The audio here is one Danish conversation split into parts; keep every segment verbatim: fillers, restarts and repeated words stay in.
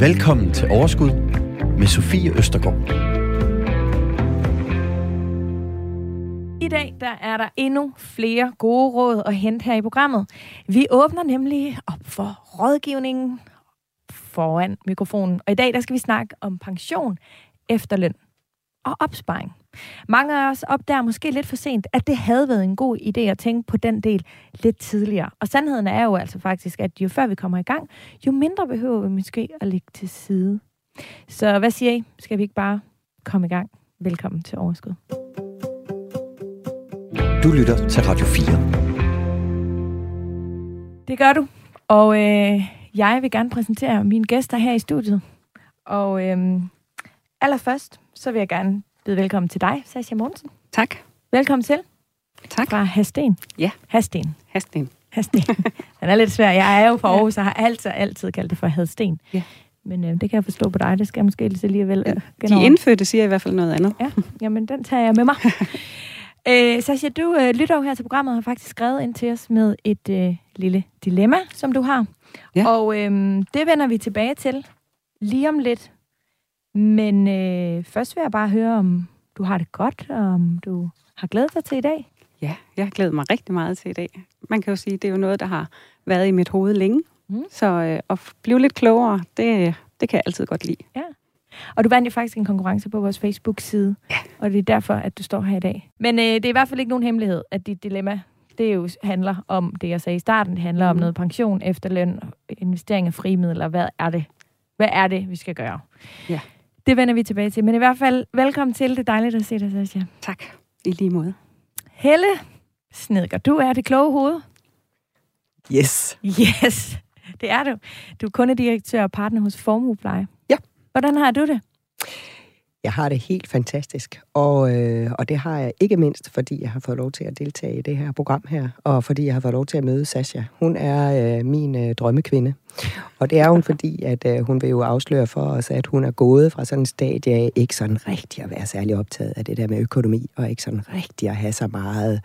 Velkommen til Overskud med Sofie Østergaard. I dag der er der endnu flere gode råd at hente her i programmet. Vi åbner nemlig op for rådgivningen foran mikrofonen. Og i dag der skal vi snakke om pension, efterløn og opsparing. Mange af os opdager måske lidt for sent, at det havde været en god idé at tænke på den del lidt tidligere. Og sandheden er jo altså faktisk, at jo før vi kommer i gang, jo mindre behøver vi måske at lægge til side. Så hvad siger I? Skal vi ikke bare komme i gang? Velkommen til Overskud. Du lytter til Radio fire. Det gør du. Og øh, jeg vil gerne præsentere mine gæster her i studiet. Og øh, allerførst, så vil jeg gerne byde velkommen til dig, Sascha Månsen. Tak. Velkommen til. Tak. Fra Hadsten. Ja. Hadsten. Hadsten. Hadsten. Den er lidt svær. Jeg er jo fra Aarhus, og har altid, altid kaldt det for Hadsten. Ja. Men øh, det kan jeg forstå på dig. Det skal jeg måske lige alligevel. Øh, De indfødte siger i hvert fald noget andet. Ja, jamen den tager jeg med mig. Øh, Sascha, du øh, lytter jo her til programmet og har faktisk skrevet ind til os med et øh, lille dilemma, som du har. Ja. Og øh, det vender vi tilbage til lige om lidt. Men øh, først vil jeg bare høre, om du har det godt, og om du har glædet dig til i dag. Ja, jeg har glædet mig rigtig meget til i dag. Man kan jo sige, at det er jo noget, der har været i mit hoved længe. Mm. Så øh, at blive lidt klogere, det, det kan jeg altid godt lide. Ja. Og du vandt jo faktisk en konkurrence på vores Facebook-side, ja. Og det er derfor, at du står her i dag. Men øh, det er i hvert fald ikke nogen hemmelighed, at dit dilemma, det jo handler om det, jeg sagde i starten. Det handler mm. om noget pension, efterløn, investering af frimidler. Hvad er det? Hvad er det, vi skal gøre? Ja. Det vender vi tilbage til. Men i hvert fald, velkommen til. Det er dejligt at se dig, Sascha. Tak. I lige måde. Helle Snedgaard, du er det kloge hoved. Yes. Yes, det er du. Du er kundedirektør og partner hos Formuepleje. Ja. Hvordan har du det? Jeg har det helt fantastisk, og, øh, og det har jeg ikke mindst, fordi jeg har fået lov til at deltage i det her program her, og fordi jeg har fået lov til at møde Sascha. Hun er øh, min øh, drømmekvinde, og det er hun, fordi at, øh, hun vil jo afsløre for os, at hun er gået fra sådan en stadie af ikke sådan rigtig at være særlig optaget af det der med økonomi, og ikke sådan rigtig at have så meget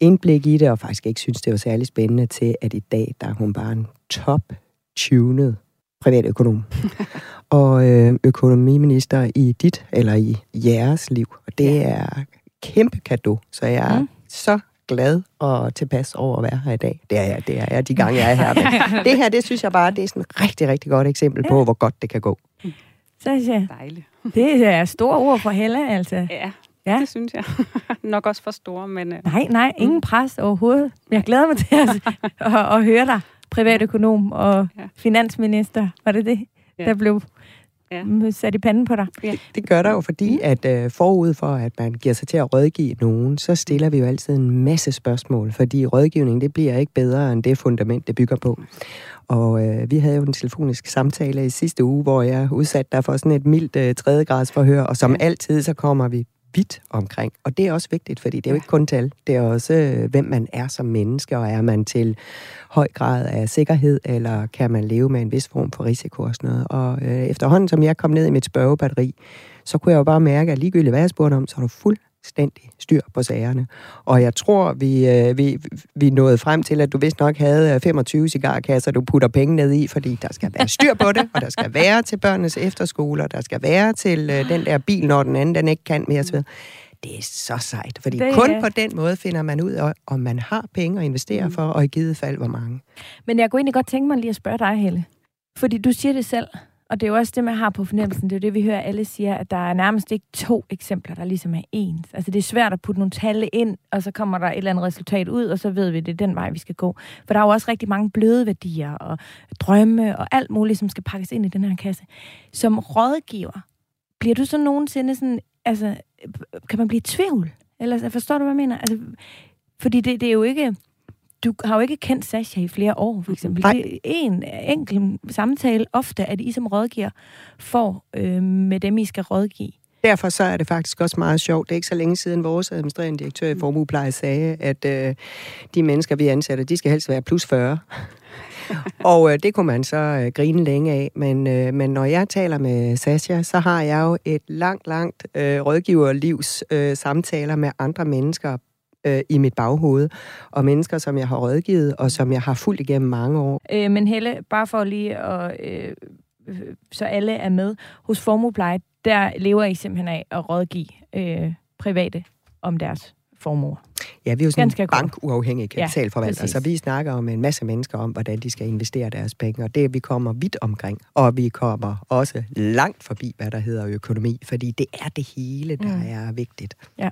indblik i det, og faktisk ikke synes, det var særlig spændende til, at i dag, der er hun bare en top-tuned privatøkonom. Og økonomiminister i dit eller i jeres liv. Og det er kæmpe kado, så jeg er mm. så glad og tilpas over at være her i dag. Det er jeg, det er jeg, de gange jeg er her. Men det her, det synes jeg bare, det er sådan et rigtig, rigtig godt eksempel på, hvor godt det kan gå. Sascha. Dejligt. Det er store ord for Helle, altså. Ja, ja, det synes jeg. Nok også for store, men... Uh... Nej, nej, ingen pres overhovedet. Jeg glæder mig til at, at, at høre dig, privatøkonom og finansminister. Var det det, der blev... Ja. Sat i panden på dig. Ja. Det gør der jo, fordi at øh, forud for, at man giver sig til at rådgive nogen, så stiller vi jo altid en masse spørgsmål, fordi rådgivning, det bliver ikke bedre end det fundament, det bygger på. Og øh, vi havde jo en telefonisk samtale i sidste uge, hvor jeg udsatte dig for sådan et mildt øh, tredjegrads forhør, og som ja. altid, så kommer vi vidt omkring. Og det er også vigtigt, fordi det er jo ikke kun tal. Det er også, øh, hvem man er som menneske, og er man til høj grad af sikkerhed, eller kan man leve med en vis form for risiko og sådan noget. Og øh, efterhånden, som jeg kom ned i mit spørgebatteri, så kunne jeg jo bare mærke, at ligegyldigt hvad jeg spurgte om, så er du fuldstændig styr på sagerne. Og jeg tror, vi, øh, vi, vi nåede frem til, at du vist nok havde femogtyve cigarkasser, du putter penge ned i, fordi der skal være styr på det, og der skal være til børnenes efterskoler, der skal være til øh, den der bil, når den anden den ikke kan mere, så ved. Det er så sejt, fordi det, kun ja. på den måde finder man ud af, om man har penge at investere mm. for, og i givet fald, hvor mange. Men jeg kunne egentlig godt tænke mig lige at spørge dig, Helle. Fordi du siger det selv, og det er jo også det, man har på fornemmelsen. Det er jo det, vi hører alle siger, at der er nærmest ikke to eksempler, der ligesom er ens. Altså det er svært at putte nogle tal ind, og så kommer der et eller andet resultat ud, og så ved vi, det er den vej, vi skal gå. For der er jo også rigtig mange bløde værdier og drømme og alt muligt, som skal pakkes ind i den her kasse. Som rådgiver, bliver du så nogensinde sådan... Altså, kan man blive i tvivl? Eller, forstår du, hvad jeg mener? Altså, fordi det, det er jo ikke... Du har jo ikke kendt Sascha i flere år, for eksempel. Nej. Det er en enkelt samtale ofte, at I som rådgiver får øh, med dem, I skal rådgive. Derfor så er det faktisk også meget sjovt. Det er ikke så længe siden vores administrerende direktør i Formuepleje sagde, at øh, de mennesker, vi ansætter, de skal helst være plus fyrre. Og øh, det kunne man så øh, grine længe af, men, øh, men når jeg taler med Sascha, så har jeg jo et langt, langt øh, rådgiverlivs øh, samtaler med andre mennesker øh, i mit baghoved, og mennesker, som jeg har rådgivet, og som jeg har fulgt igennem mange år. Øh, men Helle, bare for lige at... Øh, så alle er med. Hos Formuepleje, der lever I simpelthen af at rådgive øh, private om deres formuer. Ja, vi er jo sådan en bankuafhængig kapitalforvalter, ja, så vi snakker om en masse mennesker om, hvordan de skal investere deres penge, og det vi kommer vidt omkring, og vi kommer også langt forbi, hvad der hedder økonomi, fordi det er det hele, der mm. er vigtigt. Ja.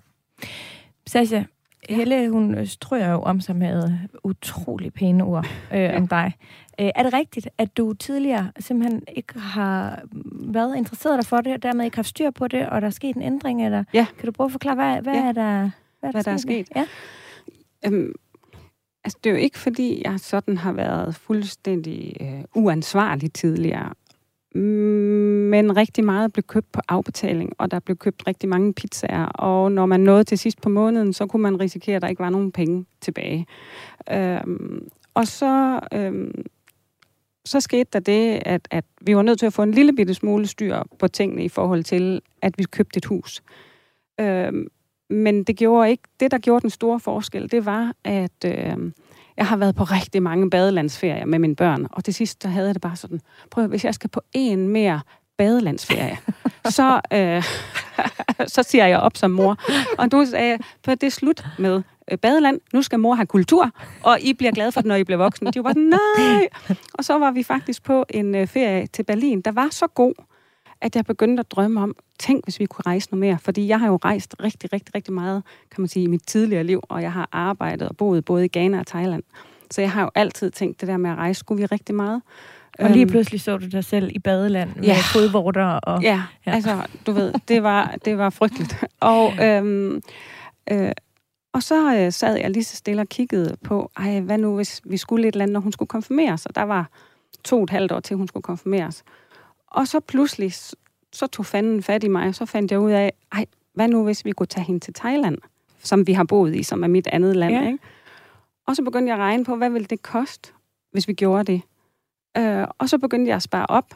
Sascha, Helle, hun strøger jo om sig med utrolig pæne ord øh, ja. om dig. Er det rigtigt, at du tidligere simpelthen ikke har været interesseret dig for det, og dermed ikke har styr på det, og der er sket en ændring? Eller? Ja. Kan du prøve at forklare, hvad, hvad, ja. er, der, hvad, hvad der er sket? Ja. Øhm, altså, det er jo ikke, fordi jeg sådan har været fuldstændig øh, uansvarlig tidligere, men rigtig meget blev købt på afbetaling, og der blev købt rigtig mange pizzaer, og når man nåede til sidst på måneden, så kunne man risikere, at der ikke var nogen penge tilbage. Øhm, og så... Øhm, Så skete der det, at, at vi var nødt til at få en lille bitte smule styr på tingene i forhold til, at vi købte et hus. Øhm, men det gjorde ikke. Det, der gjorde den store forskel, det var, at øhm, jeg har været på rigtig mange badelandsferier med mine børn. Og til sidst, der havde jeg det bare sådan, prøv hvis jeg skal på én mere badelandsferie, så, øh, så siger jeg op som mor. Og nu sagde jeg, for det er slut med badeland, nu skal mor have kultur, og I bliver glade for det, når I bliver voksne. De var sådan, nej! Og så var vi faktisk på en ferie til Berlin, der var så god, at jeg begyndte at drømme om, tænk, hvis vi kunne rejse noget mere. Fordi jeg har jo rejst rigtig, rigtig, rigtig meget, kan man sige, i mit tidligere liv, og jeg har arbejdet og boet både i Ghana og Thailand. Så jeg har jo altid tænkt, det der med at rejse, skulle vi rigtig meget. Og lige pludselig så du dig selv i badeland med ja. fodvorter og... Ja, ja, altså, du ved, det var, det var frygteligt. Og... Øhm, øh, Og så øh, sad jeg lige så stille og kiggede på, ej, hvad nu, hvis vi skulle et eller andet, når hun skulle konfirmeres? Og der var to og et halvt år til, hun skulle konfirmeres. Og så pludselig, så tog fanden fat i mig, og så fandt jeg ud af, ej, hvad nu, hvis vi kunne tage hende til Thailand, som vi har boet i, som er mit andet land, ja. ikke? Og så begyndte jeg at regne på, hvad ville det koste, hvis vi gjorde det? Øh, og så begyndte jeg at spare op,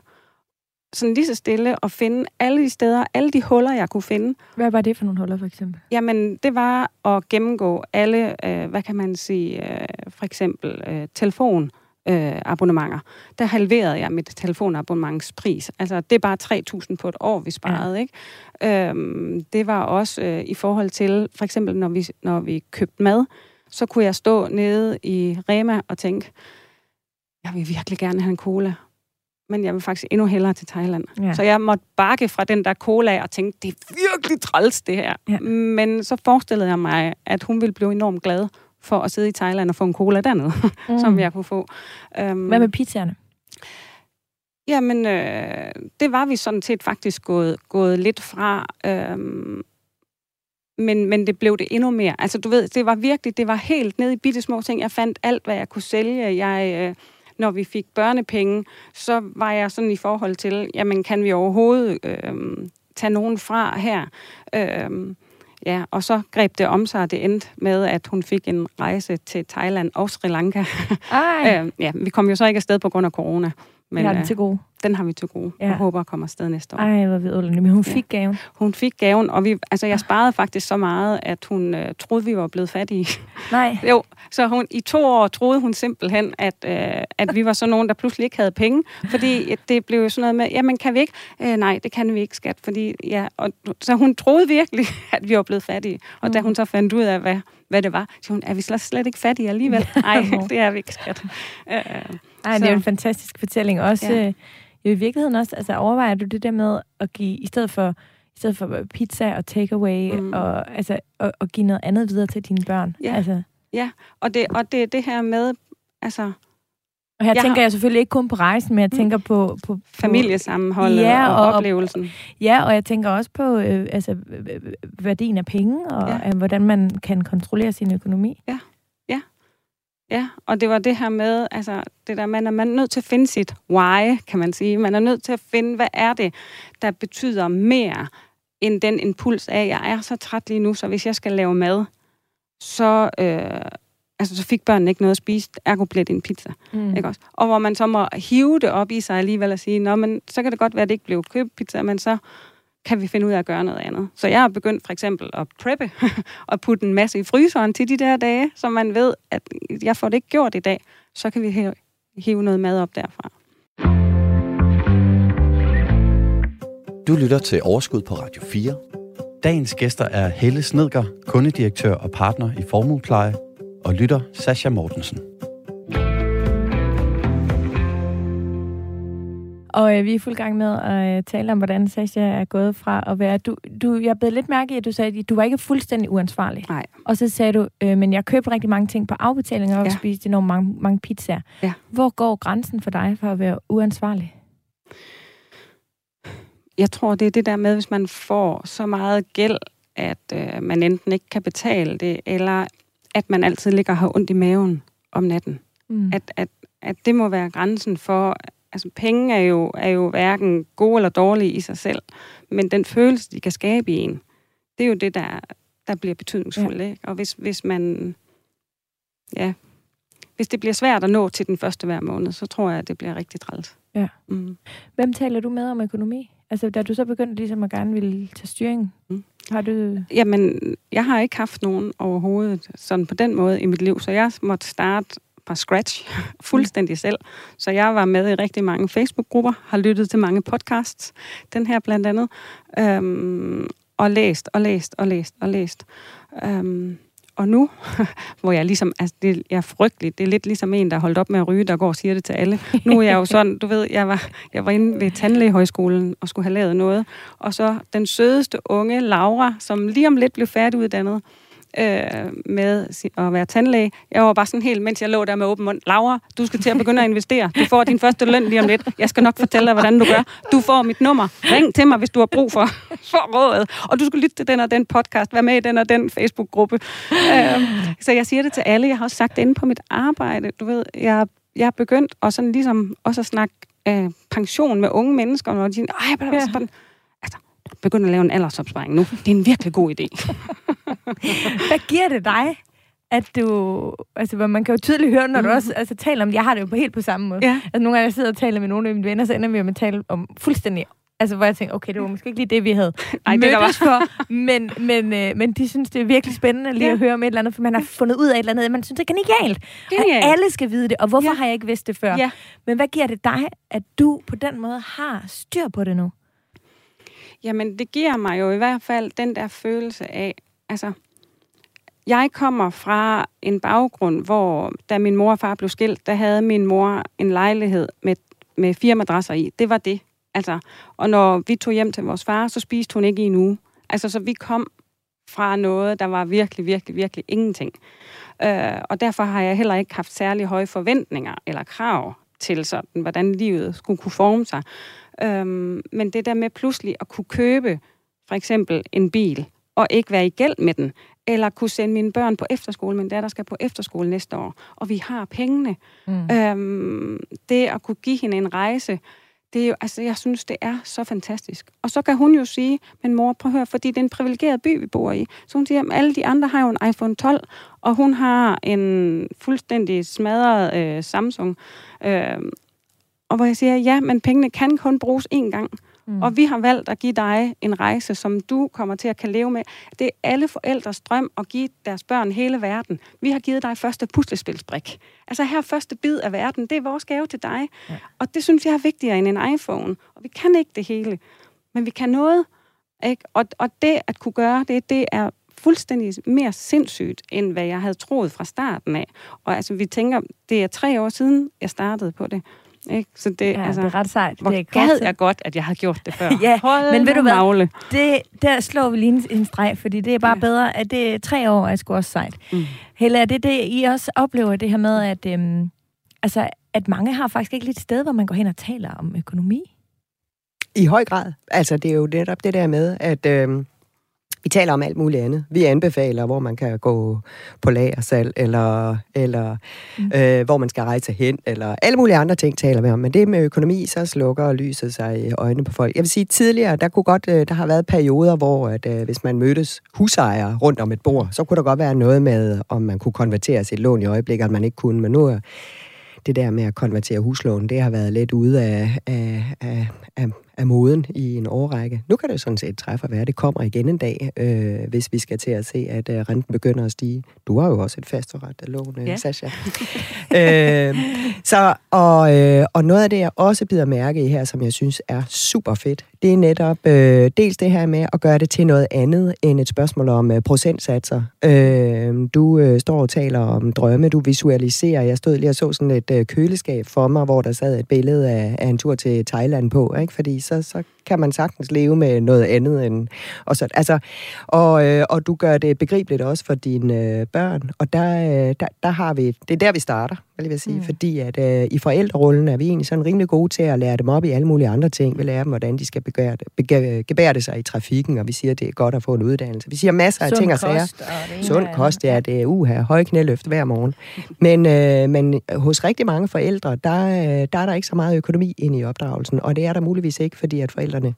sådan lige så stille, og finde alle de steder, alle de huller, jeg kunne finde. Hvad var det for nogle huller, for eksempel? Jamen, det var at gennemgå alle, øh, hvad kan man sige, øh, for eksempel øh, telefonabonnementer. Øh, der halverede jeg mit telefonabonnementspris. Altså, det er bare tre tusind på et år, vi sparede, ja. ikke? Øhm, det var også øh, i forhold til, for eksempel, når vi, når vi købte mad, så kunne jeg stå nede i Rema og tænke, jeg vil virkelig gerne have en cola, men jeg vil faktisk endnu hellere til Thailand. Ja. Så jeg måtte bakke fra den der cola og tænke, det er virkelig træls, det her. Ja. Men så forestillede jeg mig, at hun ville blive enormt glad for at sidde i Thailand og få en cola dernede, mm. som jeg kunne få. Um, Hvad med pizzaerne? Jamen, øh, det var vi sådan set faktisk gået, gået lidt fra... Øh, Men, men det blev det endnu mere. Altså, du ved, det var virkelig, det var helt nede i bittesmå ting. Jeg fandt alt, hvad jeg kunne sælge. Jeg... Øh, Når vi fik børnepenge, så var jeg sådan i forhold til, jamen kan vi overhovedet øh, tage nogen fra her? Øh, ja, og så greb det om sig, og det endte med, at hun fik en rejse til Thailand og Sri Lanka. øh, ja, vi kom jo så ikke afsted på grund af corona. Men, har den til gode. Øh, den har vi til gode. Jeg ja. håber, at komme afsted næste år. Ej, hvor vidunderligt. Men hun fik ja. gaven. Hun fik gaven, og vi, altså, jeg sparede faktisk så meget, at hun øh, troede, vi var blevet fattige. Nej. Jo, så hun, i to år troede hun simpelthen, at, øh, at vi var sådan nogen, der pludselig ikke havde penge. Fordi det blev jo sådan noget med, jamen kan vi ikke? Øh, nej, det kan vi ikke, skat. Fordi, ja, og, så hun troede virkelig, at vi var blevet fattige. Og mm. da hun så fandt ud af, hvad, hvad det var, så hun, er vi slet ikke fattige alligevel? Nej, det er vi ikke, skat. Øh, Ej, det er jo en fantastisk fortælling. Også, ja. øh, jo, i virkeligheden også, altså overvejer du det der med at give, i stedet for, i stedet for pizza og takeaway, mm. og, altså, og, og give noget andet videre til dine børn? Ja, altså. ja. og det og det, det her med, altså... Og her jeg tænker har... jeg selvfølgelig ikke kun på rejsen, men jeg tænker på... på, på familiesammenholdet ja, og, og oplevelsen. Og, ja, og jeg tænker også på øh, altså, værdien af penge, og ja. øh, hvordan man kan kontrollere sin økonomi. Ja. Ja, og det var det her med, altså det der, man er, man er nødt til at finde sit why, kan man sige. Man er nødt til at finde, hvad er det, der betyder mere end den impuls af, jeg er så træt lige nu, så hvis jeg skal lave mad, så, øh, altså, så fik børnene ikke noget at spise, ergo blev det en pizza. Mm. Ikke også? Og hvor man så må hive det op i sig alligevel og sige, nå, men så kan det godt være, at det ikke blev købt pizza, men så kan vi finde ud af at gøre noget andet. Så jeg har begyndt for eksempel at preppe og putte en masse i fryseren til de der dage, så man ved, at jeg får det ikke gjort i dag. Så kan vi hive noget mad op derfra. Du lytter til Overskud på Radio fire. Dagens gæster er Helle Snedgaard, kundedirektør og partner i Formuepleje, og lytter Sascha Mortensen. Og øh, vi er fuld gang med at øh, tale om, hvordan Sascha er gået fra at være... Du, du, jeg blev lidt mærke i, at du sagde, at du var ikke fuldstændig uansvarlig. Nej. Og så sagde du, øh, men jeg køber rigtig mange ting på afbetalinger, og ja. spiste enormt mange, mange pizzaer. Ja. Hvor går grænsen for dig for at være uansvarlig? Jeg tror, det er det der med, hvis man får så meget gæld, at øh, man enten ikke kan betale det, eller at man altid ligger og har ondt i maven om natten. Mm. At, at, at det må være grænsen for... Altså, penge er jo, er jo hverken gode eller dårlige i sig selv, men den følelse, de kan skabe i en, det er jo det, der, der bliver betydningsfuldt. Ja. Og hvis, hvis man... Ja, hvis det bliver svært at nå til den første hver måned, så tror jeg, at det bliver rigtig trælt. Ja. Mm. Hvem taler du med om økonomi? Altså, da du så begyndte ligesom at gerne ville tage styring, mm. har du... Jamen, jeg har ikke haft nogen overhovedet sådan på den måde i mit liv, så jeg måtte starte fra scratch, fuldstændig selv. Så jeg var med i rigtig mange Facebook-grupper, har lyttet til mange podcasts, den her blandt andet, øhm, og læst, og læst, og læst, og læst. Øhm, og nu, hvor jeg ligesom, altså det, jeg er frygtelig, det er lidt ligesom en, der holdt op med at ryge, der går og siger det til alle. Nu er jeg jo sådan, du ved, jeg var, jeg var inde ved tandlægehøjskolen og skulle have lavet noget, og så den sødeste unge, Laura, som lige om lidt blev færdiguddannet, med at være tandlæge. Jeg var bare sådan helt, mens jeg lå der med åben mund. Laura, du skal til at begynde at investere. Du får din første løn lige om lidt. Jeg skal nok fortælle dig, hvordan du gør. Du får mit nummer. Ring til mig, hvis du har brug for, for rådet. Og du skal lytte til den og den podcast. Vær med i den og den Facebook-gruppe. Så jeg siger det til alle. Jeg har også sagt det inde på mit arbejde. Du ved, jeg, jeg er begyndt og sådan ligesom også at snakke øh, pension med unge mennesker. Og de siger, ej, blablabla, ja. blablabla. Altså, begynd at lave en aldersopsparing nu. Det er en virkelig god idé. Hvad giver det dig, at du... Altså, man kan jo tydeligt høre, når du også altså, taler om det. Jeg har det jo på helt på samme måde. Ja. Altså, nogle gange, jeg sidder og taler med nogle af mine venner, så ender vi jo med at tale om fuldstændig... Altså, hvor jeg tænker, okay, det var måske ikke lige det, vi havde Ej, mødt det var... os for, men, men, øh, men de synes, det er virkelig spændende lige ja. at høre om et eller andet, for man har fundet ud af et eller andet, man synes, det er genialt. genialt. Og alle skal vide det, og hvorfor ja. har jeg ikke vidst det før? Ja. Men hvad giver det dig, at du på den måde har styr på det nu? Jamen, det giver mig jo i hvert fald den der følelse af, altså, jeg kommer fra en baggrund, hvor da min mor og far blev skilt, der havde min mor en lejlighed med, med fire madrasser i. Det var det. Altså, og når vi tog hjem til vores far, så spiste hun ikke i en uge. Altså, så vi kom fra noget, der var virkelig, virkelig, virkelig ingenting. Øh, og derfor har jeg heller ikke haft særlig høje forventninger eller krav til sådan, hvordan livet skulle kunne forme sig. Øh, men det der med pludselig at kunne købe for eksempel en bil, og ikke være i gæld med den, eller kunne sende mine børn på efterskole, men der der skal på efterskole næste år, og vi har pengene. Mm. Øhm, det at kunne give hende en rejse, det er jo, altså, jeg synes, det er så fantastisk. Og så kan hun jo sige, men mor, prøv at høre, fordi det er en privilegeret by, vi bor i. Så hun siger, at alle de andre har jo en iPhone tolv, og hun har en fuldstændig smadret øh, Samsung. Øh, og hvor jeg siger, ja, men pengene kan kun bruges én gang. Mm. Og vi har valgt at give dig en rejse, som du kommer til at kan leve med. Det er alle forældres drøm at give deres børn hele verden. Vi har givet dig første puslespilsbrik. Altså her første bid af verden, det er vores gave til dig. Ja. Og det synes jeg er vigtigere end en iPhone. Og vi kan ikke det hele, men vi kan noget. Ikke? Og, og det at kunne gøre det, det er fuldstændig mere sindssygt, end hvad jeg havde troet fra starten af. Og altså vi tænker, det er tre år siden, jeg startede på det. Ikke? Så det, ja, altså, det er ret sejt. Hvor det gad jeg godt, at jeg har gjort det før. ja, Hold men ved du hvad, det, der slår vi lige en, en streg, fordi det er bare ja. bedre, at det er tre år, er sgu også sejt. Mm. Helle, er det det, I også oplever, det her med, at, øhm, altså, at mange har faktisk ikke lidt sted, hvor man går hen og taler om økonomi? I høj grad. Altså, det er jo netop det der med, at... Øhm Vi taler om alt muligt andet. Vi anbefaler, hvor man kan gå på lagersal, eller, eller mm. øh, hvor man skal rejse hen, eller alle mulige andre ting taler vi om. Men det med økonomi, så slukker og lyset sig i øjnene på folk. Jeg vil sige, at tidligere, der, kunne godt, der har været perioder, hvor at, øh, hvis man mødtes husejere rundt om et bord, så kunne der godt være noget med, om man kunne konvertere sit lån i øjeblikket, at man ikke kunne. Men nu er det der med at konvertere huslån, det har været lidt ude af... af, af, af af moden i en årrække. Nu kan det jo sådan set træffe at være, det kommer igen en dag, øh, hvis vi skal til at se, at øh, renten begynder at stige. Du har jo også et fastforrentet lån, øh, ja. Sascha. øh, så, og, øh, og noget af det, jeg også bider mærke i her, som jeg synes er super fedt, det er netop øh, dels det her med at gøre det til noget andet end et spørgsmål om øh, procentsatser. Øh, du øh, står og taler om drømme, du visualiserer. Jeg stod lige og så sådan et øh, køleskab for mig, hvor der sad et billede af, af en tur til Thailand på, ikke? Fordi så, så kan man sagtens leve med noget andet end... Og, så, altså, og, øh, og du gør det begribeligt også for dine øh, børn, og der, øh, der, der har vi... Det er der, vi starter, vil jeg sige, mm. fordi at øh, i forældrerollen er vi egentlig sådan rimelig gode til at lære dem op i alle mulige andre ting. Vi lærer dem, hvordan de skal begære, begære, gebære det sig i trafikken, og vi siger, at det er godt at få en uddannelse. Vi siger masser af sund ting og sager. Sund kost, ja, det er uha, høj knæløft hver morgen. Men, øh, men hos rigtig mange forældre, der, øh, der er der ikke så meget økonomi inde i opdragelsen, og det er der muligvis ikke, fordi at forældrene...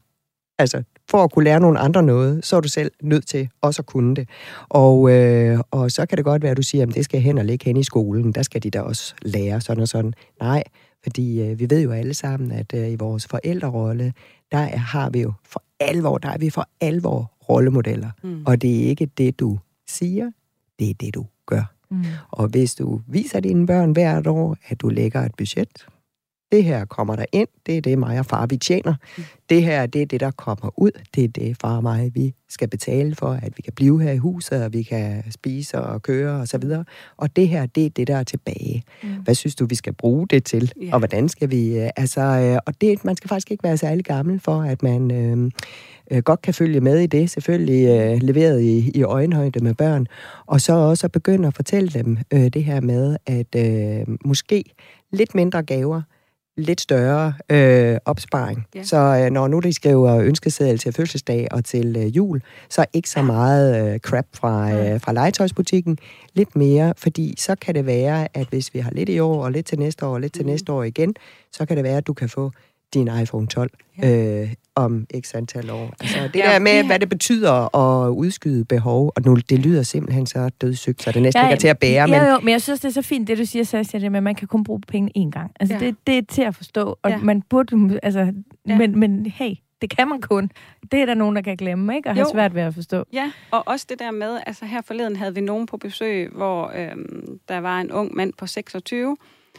Altså, for at kunne lære nogle andre noget, så er du selv nødt til også at kunne det. Og, øh, og så kan det godt være, at du siger, at det skal hen og ligge hen i skolen, der skal de da også lære sådan og sådan. Nej, fordi øh, vi ved jo alle sammen, at øh, i vores forældrerolle, der er, har vi jo for alvor, der er vi for alvor rollemodeller. Mm. Og det er ikke det, du siger, det er det, du gør. Mm. Og hvis du viser dine børn hvert år, at du lægger et budget... Det her kommer der ind, det er det mig og far, vi tjener. Det her, det er det, der kommer ud. Det er det, far og mig, vi skal betale for, at vi kan blive her i huset, og vi kan spise og køre og så videre. Og det her, det er det, der er tilbage. Mm. Hvad synes du, vi skal bruge det til? Yeah. Og hvordan skal vi... Altså, og det, man skal faktisk ikke være særlig gammel for, at man øh, godt kan følge med i det. Selvfølgelig øh, leveret i, i øjenhøjde med børn. Og så også begynde at fortælle dem øh, det her med, at øh, måske lidt mindre gaver, lidt større øh, opsparing. Yeah. Så øh, når nu de skriver ønskeseddel til fødselsdag og til øh, jul, så ikke så meget øh, crap fra, øh, fra legetøjsbutikken. Lidt mere, fordi så kan det være, at hvis vi har lidt i år, og lidt til næste år, og lidt til mm. næste år igen, så kan det være, at du kan få din iPhone tolv yeah. øh, om x antal år. Altså, det yeah. der med, hvad det betyder at udskyde behov, og nu, det lyder simpelthen så dødssygt, så det næsten ja, ikke er til at bære. Ja, men... Jo, men jeg synes, det er så fint, det du siger, Sascha, det med, at man kan kun bruge penge én gang. Altså, ja. det, det er til at forstå, og ja. man burde, altså, ja. men, men hey, det kan man kun. Det er der nogen, der kan glemme, ikke? Og jo. har svært ved at forstå. Ja, og også det der med, altså her forleden havde vi nogen på besøg, hvor øhm, der var en ung mand på seksogtyve,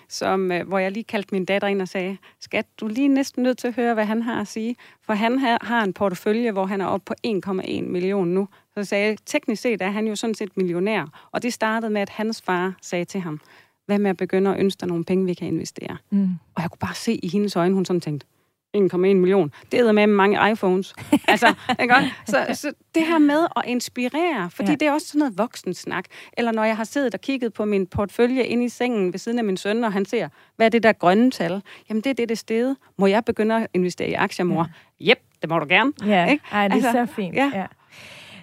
som, øh, hvor jeg lige kaldte min datter ind og sagde, skat, du er lige næsten nødt til at høre, hvad han har at sige, for han har, har en portefølje, hvor han er oppe på en komma en million nu. Så sagde jeg, teknisk set er han jo sådan set millionær, og det startede med, at hans far sagde til ham, hvad med at begynde at ønske dig nogle penge, vi kan investere? Mm. Og jeg kunne bare se i hendes øjne, hun sådan tænkte, en komma en million. Det er med mange iPhones. Altså, ikke godt? Så, så det her med at inspirere, fordi ja. det er også sådan noget voksensnak. Eller når jeg har siddet og kigget på min portefølje inde i sengen ved siden af min søn, og han ser, hvad er det der grønne tal? Jamen, det er det, det sted. Må jeg begynde at investere i aktier, mor? Ja. Yep, det må du gerne. Ja, ikke? Ej, det altså, er så fint. Ja. Ja.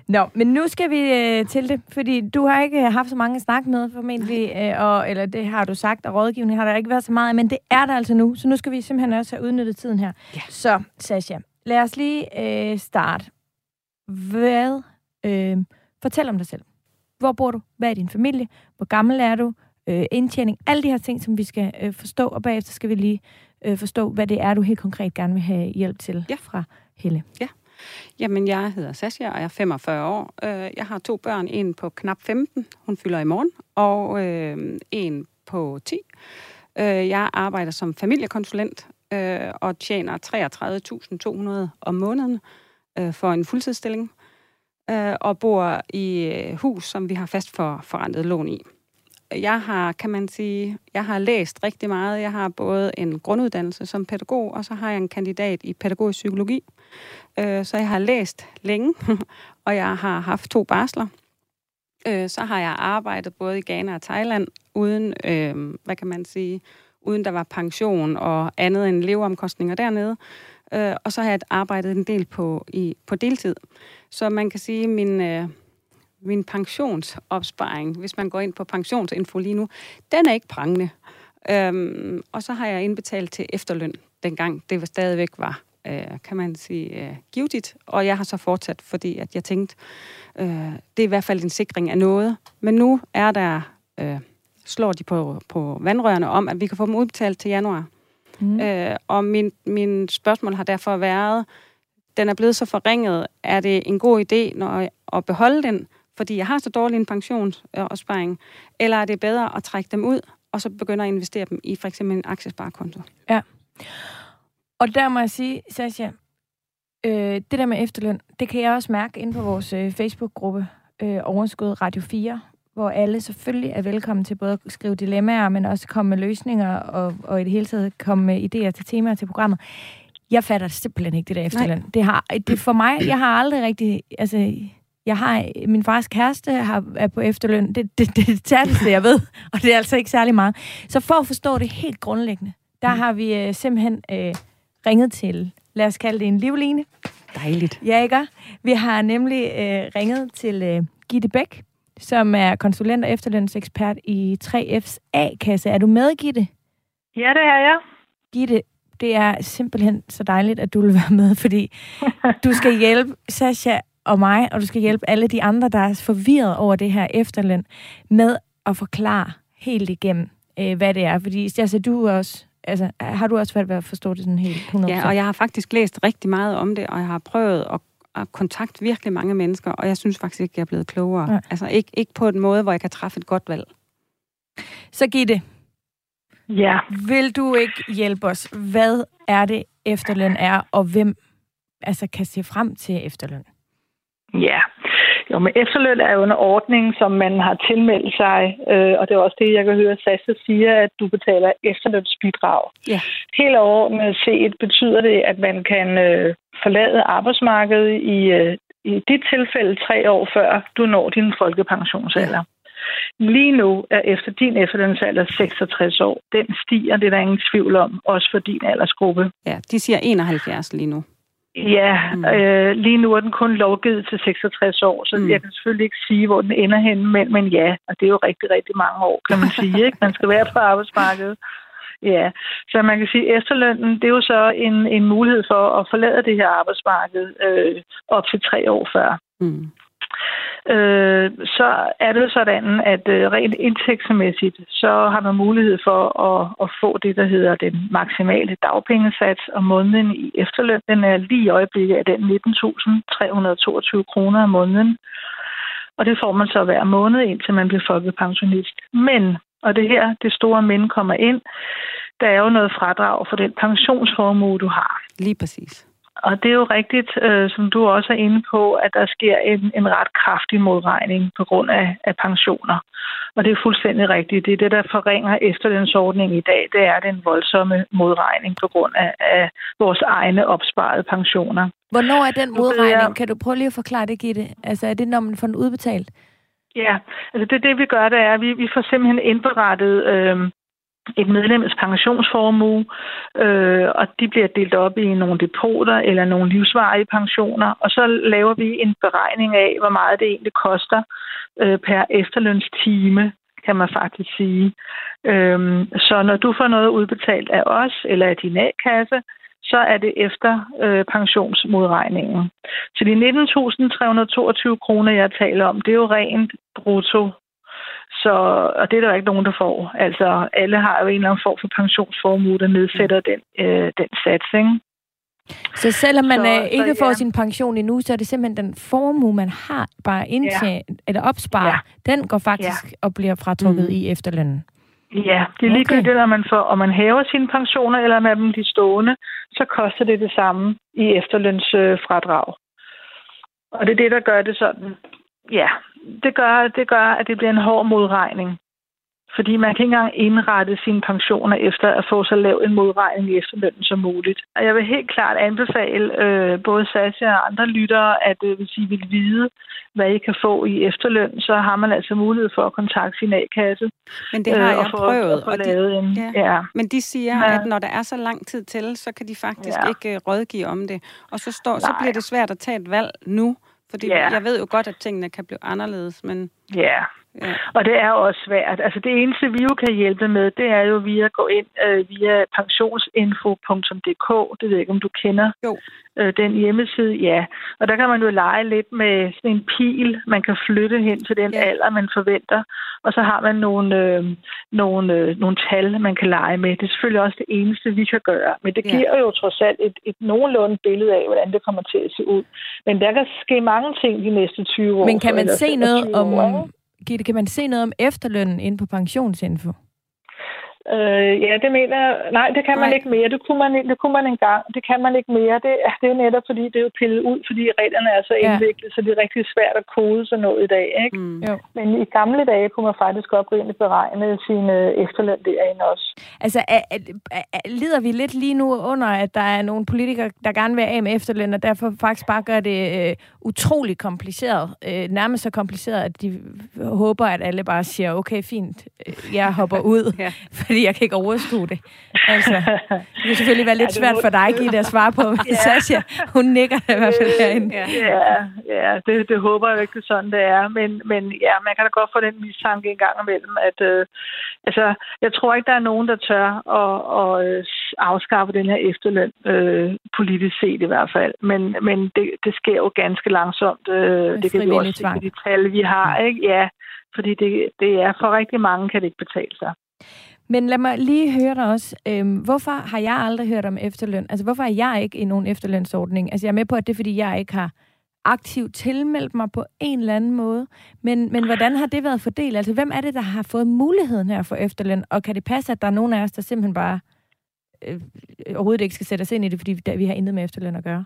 Nå, men nu skal vi øh, til det, fordi du har ikke haft så mange at snakke med, formentlig, øh, og, eller det har du sagt, og rådgivning har der ikke været så meget af, men det er der altså nu, så nu skal vi simpelthen også have udnyttet tiden her. Ja. Så, Sascha, lad os lige øh, starte. Hvad, øh, fortæl om dig selv. Hvor bor du? Hvad er din familie? Hvor gammel er du? Øh, indtjening? Alle de her ting, som vi skal øh, forstå, og bagefter skal vi lige øh, forstå, hvad det er, du helt konkret gerne vil have hjælp til ja. fra Helle. Ja. Jamen, jeg hedder Sascha, og jeg er femogfyrre år. Jeg har to børn, en på knap femten, hun fylder i morgen, og øh, en på ti. Jeg arbejder som familiekonsulent øh, og tjener treogtredive tusind to hundrede om måneden øh, for en fuldtidsstilling, øh, og bor i hus, som vi har fast for forrentet lån i. Jeg har, kan man sige, jeg har læst rigtig meget. Jeg har både en grunduddannelse som pædagog, og så har jeg en kandidat i pædagogisk psykologi. Så jeg har læst længe, og jeg har haft to barsler. Så har jeg arbejdet både i Ghana og Thailand, uden, hvad kan man sige, uden der var pension og andet end leveomkostninger dernede. Og så har jeg arbejdet en del på, i, på deltid. Så man kan sige, min... min pensionsopsparing, hvis man går ind på pensionsinfo lige nu, den er ikke prangende. Øhm, og så har jeg indbetalt til efterløn, dengang det stadigvæk var, øh, kan man sige, øh, givetigt. Og jeg har så fortsat, fordi at jeg tænkte, øh, det er i hvert fald en sikring af noget. Men nu er der, øh, slår de på, på vandrørene om, at vi kan få dem udbetalt til januar. Mm. Øh, og min, min spørgsmål har derfor været, den er blevet så forringet, er det en god idé når jeg, at beholde den, fordi jeg har så dårlig en pensionsopsparing, eller er det bedre at trække dem ud, og så begynde at investere dem i for eksempel en aktiesparekonto? Ja. Og der må jeg sige, Sascha, øh, det der med efterløn, det kan jeg også mærke inde på vores øh, Facebook-gruppe, øh, Overskud Radio fire, hvor alle selvfølgelig er velkommen til både at skrive dilemmaer, men også komme med løsninger, og, og i det hele taget komme med idéer til temaer til programmet. Jeg fatter simpelthen ikke det der efterløn. Det, har, det for mig, jeg har aldrig rigtig... Altså, jeg har, min fars kæreste har, er på efterløn. Det, det, det er det tærligste, jeg ved, og det er altså ikke særlig meget. Så for at forstå det helt grundlæggende, der har vi øh, simpelthen øh, ringet til, lad os kalde det en livline. Dejligt. Ja, ikke? Vi har nemlig øh, ringet til øh, Gitte Bæk, som er konsulent og efterlønsekspert i tre F's A-kasse. Er du med, Gitte? Ja, det er jeg. Gitte, det er simpelthen så dejligt, at du vil være med, fordi du skal hjælpe Sascha og mig, og du skal hjælpe alle de andre, der er forvirret over det her efterløn, med at forklare helt igennem, øh, hvad det er. Fordi altså, du også, altså, har du også svært ved at forstå det sådan helt hundrede procent? Ja, og jeg har faktisk læst rigtig meget om det, og jeg har prøvet at, at kontakte virkelig mange mennesker, og jeg synes faktisk ikke, jeg er blevet klogere. Ja. Altså ikke, ikke på en måde, hvor jeg kan træffe et godt valg. Så Gitte, ja. Vil du ikke hjælpe os? Hvad er det, efterløn er, og hvem altså, kan se frem til efterløn? Ja, jo, men efterløn er jo en ordning, som man har tilmeldt sig, øh, og det er også det, jeg kan høre Sascha siger, at du betaler efterlønsbidrag. Ja. Helt overordnet set betyder det, at man kan øh, forlade arbejdsmarkedet i, øh, i dit tilfælde tre år før du når din folkepensionsalder. Lige nu er efter din efterlønsalder seksogtres år. Den stiger, det er der ingen tvivl om, også for din aldersgruppe. Ja, de siger enoghalvfjerds lige nu. Ja, øh, lige nu er den kun lovgivet til seksogtres år, så mm. jeg kan selvfølgelig ikke sige, hvor den ender henne, men, men ja, og det er jo rigtig, rigtig mange år, kan man sige, ikke? Man skal være på arbejdsmarkedet. Ja, så man kan sige, at efterlønnen, det er jo så en, en mulighed for at forlade det her arbejdsmarked øh, op til tre år før. Mm. Øh, så er det jo sådan, at øh, rent indtægtsmæssigt, så har man mulighed for at, at få det, der hedder den maksimale dagpengesats om måneden i efterløn. Den er lige i øjeblikket af den nitten tusind tre hundrede og toogtyve kroner om måneden. Og det får man så hver måned, indtil man bliver folkepensionist. Men, og det her, det store men kommer ind, der er jo noget fradrag for den pensionsformue, du har. Lige præcis. Og det er jo rigtigt, øh, som du også er inde på, at der sker en, en ret kraftig modregning på grund af, af pensioner. Og det er fuldstændig rigtigt. Det er det, der forringer efterlønsordningen i dag. Det er den voldsomme modregning på grund af, af vores egne opsparede pensioner. Hvornår er den modregning? Kan du prøve lige at forklare det, Gitte? Altså, er det, når man får den udbetalt? Ja, altså det, det vi gør, det er, at vi, vi får simpelthen indberettet... Øh, et medlems pensionsformue, øh, og de bliver delt op i nogle depoter eller nogle livsvarige pensioner, og så laver vi en beregning af, hvor meget det egentlig koster øh, per efterlønstime, kan man faktisk sige. Øh, så når du får noget udbetalt af os eller af din A-kasse, så er det efter øh, pensionsmodregningen. Så de nitten tusind tre hundrede og toogtyve kroner, jeg taler om, det er jo rent brutto. Så, og det er der jo ikke nogen, der får. Altså, alle har jo en eller anden form for pensionsformue, der nedsætter den, øh, den sats, ikke? Så selvom man så, øh, ikke så, ja. får sin pension endnu, så er det simpelthen den formue, man har bare indtjent ja. eller opsparet, ja. den går faktisk ja. og bliver fratrukket mm. i efterlønnen. Ja, det er ligegyldigt, om man får, om man hæver sine pensioner, eller om dem de stående, så koster det det samme i efterlønsfradrag. Øh, og det er det, der gør det sådan... Ja, det gør, det gør, at det bliver en hård modregning. Fordi man kan ikke engang indrette sine pensioner efter at få så lav en modregning i efterlønnen som muligt. Og jeg vil helt klart anbefale øh, både Sascha og andre lyttere, at øh, hvis I vil vide, hvad I kan få i efterløn, så har man altså mulighed for at kontakte sin A-kasse. Men det har jeg øh, og prøvet. At, og de, en, ja. Ja. Men de siger, ja. at når der er så lang tid til, så kan de faktisk ja. ikke øh, rådgive om det. Og så, står, så bliver det svært at tage et valg nu. Fordi yeah. jeg ved jo godt, at tingene kan blive anderledes, men... Ja, yeah. Ja. Og det er også svært. Altså det eneste, vi jo kan hjælpe med, det er jo via at gå ind øh, via pensionsinfo punktum d k. Det ved jeg ikke, om du kender jo. Øh, den hjemmeside. Ja, og der kan man jo lege lidt med sådan en pil, man kan flytte hen til den ja. alder, man forventer. Og så har man nogle, øh, nogle, øh, nogle tal, man kan lege med. Det er selvfølgelig også det eneste, vi kan gøre. Men det giver ja. jo trods alt et, et nogenlunde billede af, hvordan det kommer til at se ud. Men der kan ske mange ting de næste tyve år. Men kan man så, se noget om... År. Gitte, kan man se noget om efterlønnen inde på pensionsinfo? Øh, ja, det mener jeg. Nej, det kan man Nej. ikke mere. Det kunne man, det kunne man engang. Det kan man ikke mere. Det, det er jo netop, fordi det er jo pillet ud, fordi reglerne er så indviklet, ja. så det er rigtig svært at kode sådan noget i dag. Ikke? Mm. Men i gamle dage kunne man faktisk oprindeligt beregne sine efterløn derinde også. Altså, er, er, er, lider vi lidt lige nu under, at der er nogle politikere, der gerne vil af med efterløn, og derfor faktisk bare gør det øh, utrolig kompliceret. Øh, nærmest så kompliceret, at de håber, at alle bare siger, okay, fint, jeg hopper ud. ja. Fordi jeg kan ikke overskue det. Altså, det vil selvfølgelig være lidt ja, svært for dig, Gitte, at svare på. ja. Sascha, hun nikker i hvert fald derinde. Ja, ja det, det håber jeg ikke, sådan det er. Men, men ja, man kan da godt få den mistanke en gang imellem, at øh, altså, jeg tror ikke, der er nogen, der tør at, at afskaffe den her efterløn, øh, politisk set i hvert fald. Men, men det, det sker jo ganske langsomt. Øh, det kan vi også se med de tal, vi har. Ikke? Ja, fordi det, det er for rigtig mange, kan det ikke betale sig. Men lad mig lige høre dig også. Øhm, hvorfor har jeg aldrig hørt om efterløn? Altså, hvorfor er jeg ikke i nogen efterlønsordning? Altså, jeg er med på, at det er, fordi jeg ikke har aktivt tilmeldt mig på en eller anden måde. Men, men hvordan har det været fordelt? Altså, hvem er det, der har fået muligheden her for efterløn? Og kan det passe, at der er nogen af os, der simpelthen bare øh, overhovedet ikke skal sætte os ind i det, fordi vi har intet med efterløn at gøre?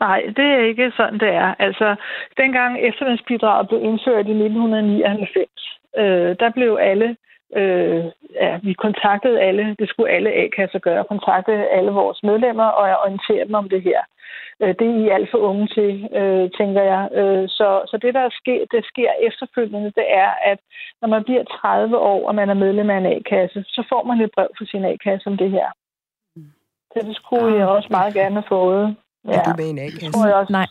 Nej, det er ikke sådan, det er. Altså, dengang efterlønsbidraget blev indført i nitten nioghalvfems, øh, der blev alle... Øh, ja, vi kontaktede alle, det skulle alle A-kasser gøre, kontaktede alle vores medlemmer, og jeg orienterede dem om det her. Øh, det er I alt for unge til, øh, tænker jeg. Øh, så, så det, der sker, det sker efterfølgende, det er, at når man bliver tredive år, og man er medlem af en A-kasse, så får man et brev fra sin A-kasse om det her. Så det skulle ah, jeg også meget gerne have fået. Ja. Er du med i en A-kasse? Nej.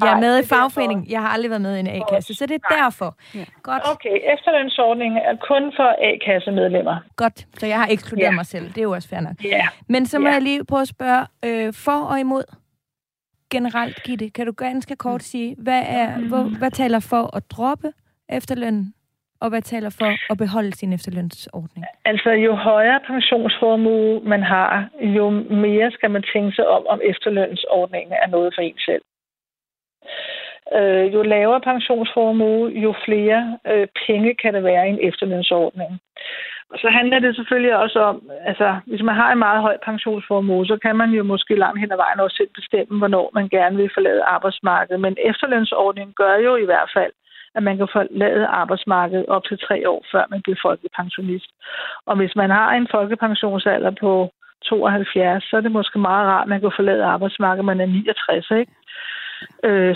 Jeg er med i fagforeningen. Jeg har aldrig været med i en A-kasse, så det er derfor. Ja. Godt. Okay, efterlønsordningen er kun for A-kassemedlemmer. Godt, så jeg har ekskluderet ja. mig selv. Det er jo også fair nok. Ja. Men så må ja. jeg lige prøve at spørge øh, for og imod generelt, Gitte. Kan du ganske kort sige, hvad, er, hvor, hvad taler for at droppe efterlønnen? Og hvad taler for at beholde sin efterlønsordning? Altså, jo højere pensionsformue man har, jo mere skal man tænke sig om, om efterlønsordningen er noget for en selv. Øh, jo lavere pensionsformue, jo flere øh, penge kan der være i en efterlønsordning. Og så handler det selvfølgelig også om, altså hvis man har en meget høj pensionsformue, så kan man jo måske langt hen ad vejen også selv bestemme, hvornår man gerne vil forlade arbejdsmarkedet. Men efterlønsordningen gør jo i hvert fald, at man kan forlade arbejdsmarkedet op til tre år, før man bliver folkepensionist. Og hvis man har en folkepensionsalder på tooghalvfjerds, så er det måske meget rart, at man kan forlade arbejdsmarkedet, man er niogtres, ikke?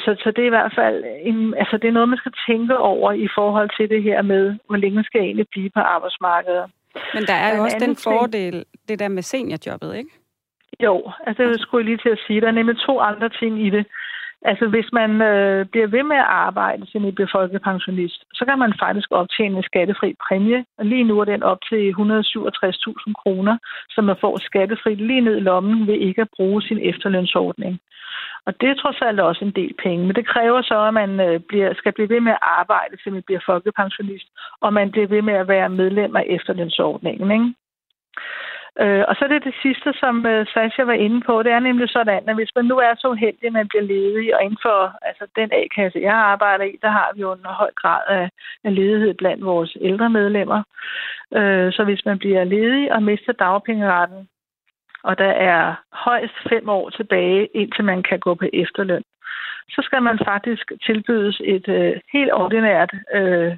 Så, så det er i hvert fald en, altså det er noget, man skal tænke over i forhold til det her med, hvor længe man skal egentlig blive på arbejdsmarkedet. Men der er jo også den fordel, det der med seniorjobbet, ikke? Jo, altså det skulle jeg lige til at sige. Der er nemlig to andre ting i det. Altså hvis man øh, bliver ved med at arbejde, til man bliver folkepensionist, så kan man faktisk optjene en skattefri præmie. Og lige nu er den op til et hundrede og syvogtres tusind kroner, som man får skattefrit lige ned i lommen ved ikke at bruge sin efterlønsordning. Og det er trods alt også en del penge, men det kræver så, at man bliver, skal blive ved med at arbejde, til man bliver folkepensionist, og man bliver ved med at være medlem af efterlønsordningen, ikke? Øh, og så er det det sidste, som øh, Sascha var inde på. Det er nemlig sådan, at hvis man nu er så uheldig, at man bliver ledig, og inden for altså, den A-kasse, jeg arbejder i, der har vi jo en høj grad af, af ledighed blandt vores ældre medlemmer. Øh, så hvis man bliver ledig og mister dagpengeretten, og der er højst fem år tilbage, indtil man kan gå på efterløn, så skal man faktisk tilbydes et øh, helt ordinært øh,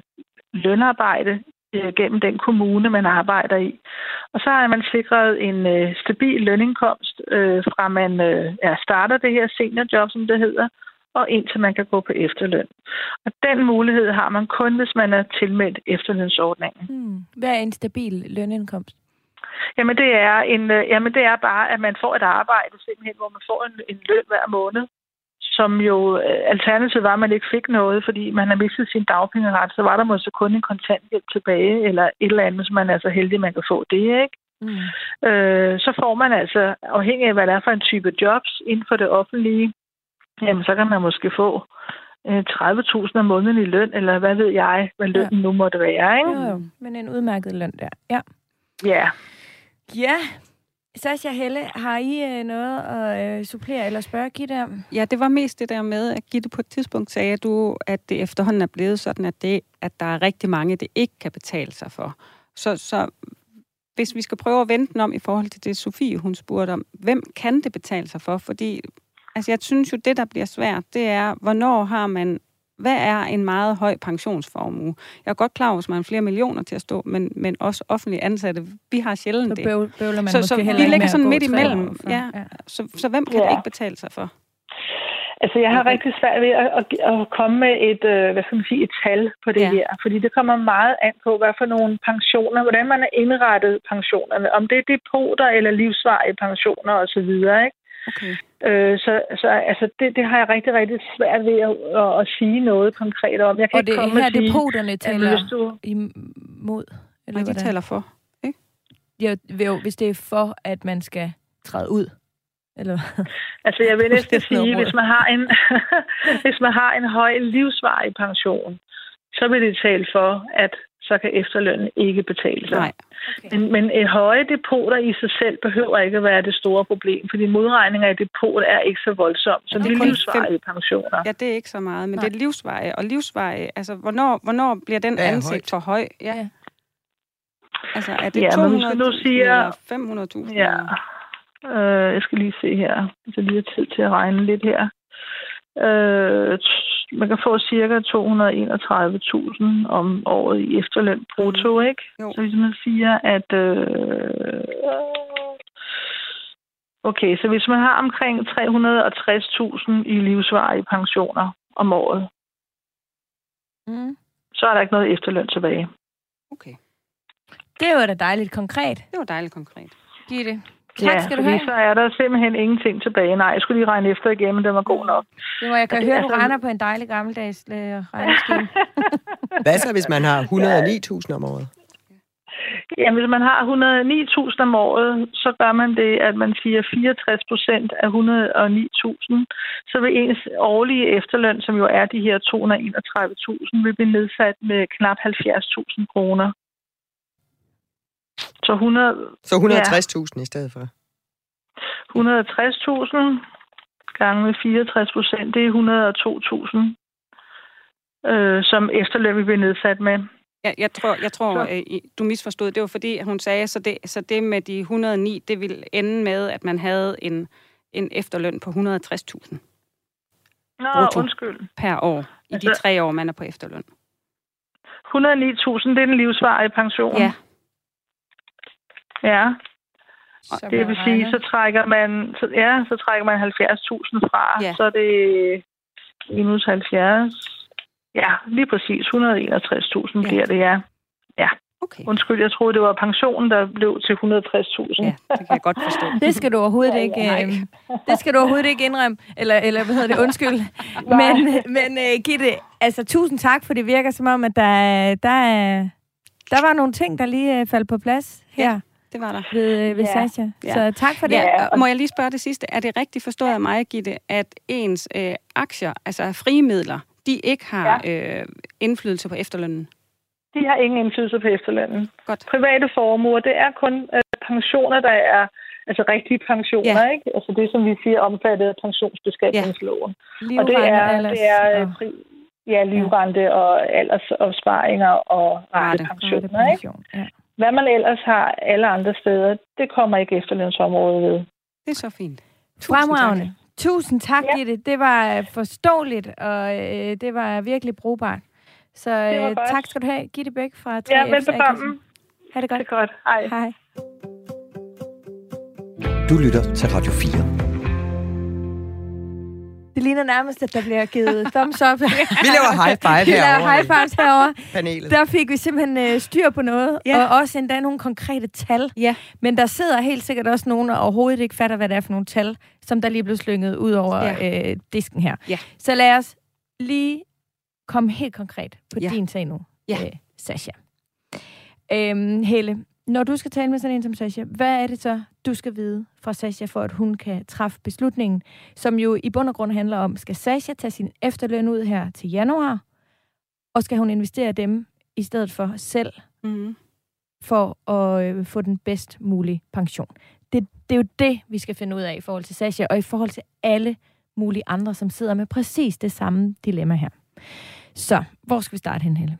lønarbejde øh, gennem den kommune, man arbejder i. Og så har man sikret en øh, stabil lønindkomst, øh, fra man øh, ja, starter det her seniorjob, som det hedder, og indtil man kan gå på efterløn. Og den mulighed har man kun, hvis man er tilmeldt efterlønsordningen. Hmm. Hvad er en stabil lønindkomst? Jamen det, er en, øh, jamen det er bare, at man får et arbejde, simpelthen, hvor man får en, en løn hver måned, som jo alternativet var, at man ikke fik noget, fordi man har mistet sin dagpengeret, så var der måske kun en kontanthjælp tilbage, eller et eller andet, som man er så heldig, man kan få det, ikke? Mm. Øh, så får man altså, afhængig af hvad det er for en type jobs inden for det offentlige, jamen så kan man måske få tredive tusind om måneden i løn, eller hvad ved jeg, hvad lønnen ja. nu måtte være, ikke? Jo, jo. Men en udmærket løn der, ja. Ja. Ja. Sascha, Helle, har I noget at supplere eller spørge Gitte om? Ja, det var mest det der med, at Gitte på et tidspunkt sagde du, at det efterhånden er blevet sådan, at, det, at der er rigtig mange, det ikke kan betale sig for. Så, så hvis vi skal prøve at vente den om i forhold til det, Sofie hun spurgte om, hvem kan det betale sig for? Fordi altså, jeg synes jo, det der bliver svært, det er, hvornår har man... Hvad er en meget høj pensionsformue? Jeg er godt klar over, at man har flere millioner til at stå, men, men også offentlige ansatte, vi har sjældent det. Så bøvler man det. Måske så, så heller vi ligger sådan midt imellem. Ja. Ja. Så, så hvem kan ja. det ikke betale sig for? Altså, jeg har okay. rigtig svært ved at, at, at komme med et, hvad skal man sige, et tal på det ja. her. Fordi det kommer meget an på, hvad for nogle pensioner, hvordan man har indrettet pensionerne. Om det er depoter eller livsvarige pensioner osv., ikke? Okay. Øh, så så altså, det, det har jeg rigtig, rigtig svært ved at, at, at sige noget konkret om. Jeg kan og ikke det komme her depoterne taler du... imod? Eller nej, de taler for, ikke? Jeg vil jo, hvis det er for, at man skal træde ud. Eller altså, jeg vil næsten sige, hvis man har en, hvis man har en høj livsvarig pension, så vil det tale for, at så kan efterlønnen ikke betale sig. Nej. Okay. Men, men høje depoter i sig selv behøver ikke at være det store problem, fordi modregninger i depot er ikke så voldsomt, som det er livsvarige pensioner. Ja, det er ikke så meget, men nej. Det er livsvarige. Og livsvarige, altså, hvornår, hvornår bliver den ansigt for høj? Ja. Altså, er det ja, to hundrede tusind eller fem hundrede tusind? Ja, øh, jeg skal lige se her. Så lige har tid til at regne lidt her. Øh, man kan få cirka to hundrede og enogtredive tusind om året i efterløn brutto, ikke? Jo. Så hvis man siger, at... Øh, okay, så hvis man har omkring tre hundrede og tres tusind i livsvarige pensioner om året, mm. så er der ikke noget efterløn tilbage. Okay. Det var da dejligt konkret. Det var dejligt konkret. Gitte. Tak, ja, skal du have. Så er der simpelthen ingenting tilbage. Nej, jeg skulle lige regne efter igen, men den var god nok. Det må jeg kan høre, du altså... regner på en dejlig gammeldags regneskib. Hvad så, hvis man har et hundrede og ni tusind om året? Ja, hvis man har et hundrede og ni tusind om året, så gør man det, at man siger fireogtres procent af et hundrede og ni tusind. Så vil ens årlige efterløn, som jo er de her to hundrede og enogtredive tusind, vil blive nedsat med knap halvfjerds tusind kroner. Så, hundrede, så hundrede og tres tusind ja. i stedet for? et hundrede og tres tusind gange med fireogtres procent, det er et hundrede og to tusind, øh, som efterløn vi bliver nedsat med. Ja, jeg tror, jeg tror øh, du misforstod. Det var fordi, hun sagde, så det, så det med de et hundrede og ni, det ville ende med, at man havde en, en efterløn på et hundrede og tres tusind. Nå, brutto undskyld. Per år, i altså, de tre år, man er på efterløn. et hundrede og ni tusind, det er den livsvarige pension. Ja. Ja, så det vil sige, så trækker man, så, ja, så trækker man halvfjerds tusind fra, ja. så er det minus halvfjerds. Ja, lige præcis, et hundrede og enogtres tusind ja. bliver det, ja. Ja, okay. Undskyld, jeg troede, det var pensionen, der blev til et hundrede og tres tusind. Ja, det kan jeg godt forstå. Det skal du overhovedet ikke, øh, det skal du overhovedet ikke indrømme, eller, eller hvad hedder det, undskyld. Men, men uh, Gitte, altså tusind tak, for det virker som om, at der, der, der var nogle ting, der lige uh, faldt på plads her. Ja. Det var der. Ved, ved ja. Sascha. Ja. Så tak for det. Ja. Og må jeg lige spørge det sidste. Er det rigtigt forstået af mig, Gitte, at ens øh, aktier, altså frimidler, de ikke har ja. øh, indflydelse på efterlønnen? De har ingen indflydelse på efterlønnen. Godt. Private formuer, det er kun øh, pensioner, der er altså rigtige pensioner, ja. ikke? Altså det, som vi siger, omfattet af pensionsbeskatningsloven. Ja. Og det er... Det er øh, fri ja, livrente ja. og aldersopsparinger og ratepensioner, ikke? Ja. Hvad man ellers har alle andre steder, det kommer ikke efterlønsområdet ved. Det er så fint. Fremragende. Tusind tak, ja. Gitte. Det var forståeligt, og øh, det var virkelig brugbart. Så øh, tak skal du have, Gitte Bæk fra tre F. Ja, velbekomme. Ha' det godt. Det er godt. Hej. Hej. Du lytter til Radio fire. ligner nærmest, at der bliver givet thumbs up. Vi laver high five herovre. Vi laver high five herovre. Panelet. Der fik vi simpelthen øh, styr på noget, ja. Og også endda nogle konkrete tal. Ja. Men der sidder helt sikkert også nogen, der overhovedet ikke fatter, hvad det er for nogle tal, som der lige blev slynget ud over ja. øh, disken her. Ja. Så lad os lige komme helt konkret på ja. din sag nu, ja. øh, Sascha. Øhm, Helle, når du skal tale med sådan en som Sascha, hvad er det så, du skal vide fra Sascha, for at hun kan træffe beslutningen, som jo i bund og grund handler om, skal Sascha tage sin efterløn ud her til januar, og skal hun investere dem i stedet for selv, mm. for at øh, få den bedst mulige pension. Det, det er jo det, vi skal finde ud af i forhold til Sascha, og i forhold til alle mulige andre, som sidder med præcis det samme dilemma her. Så, hvor skal vi starte hen, Helle?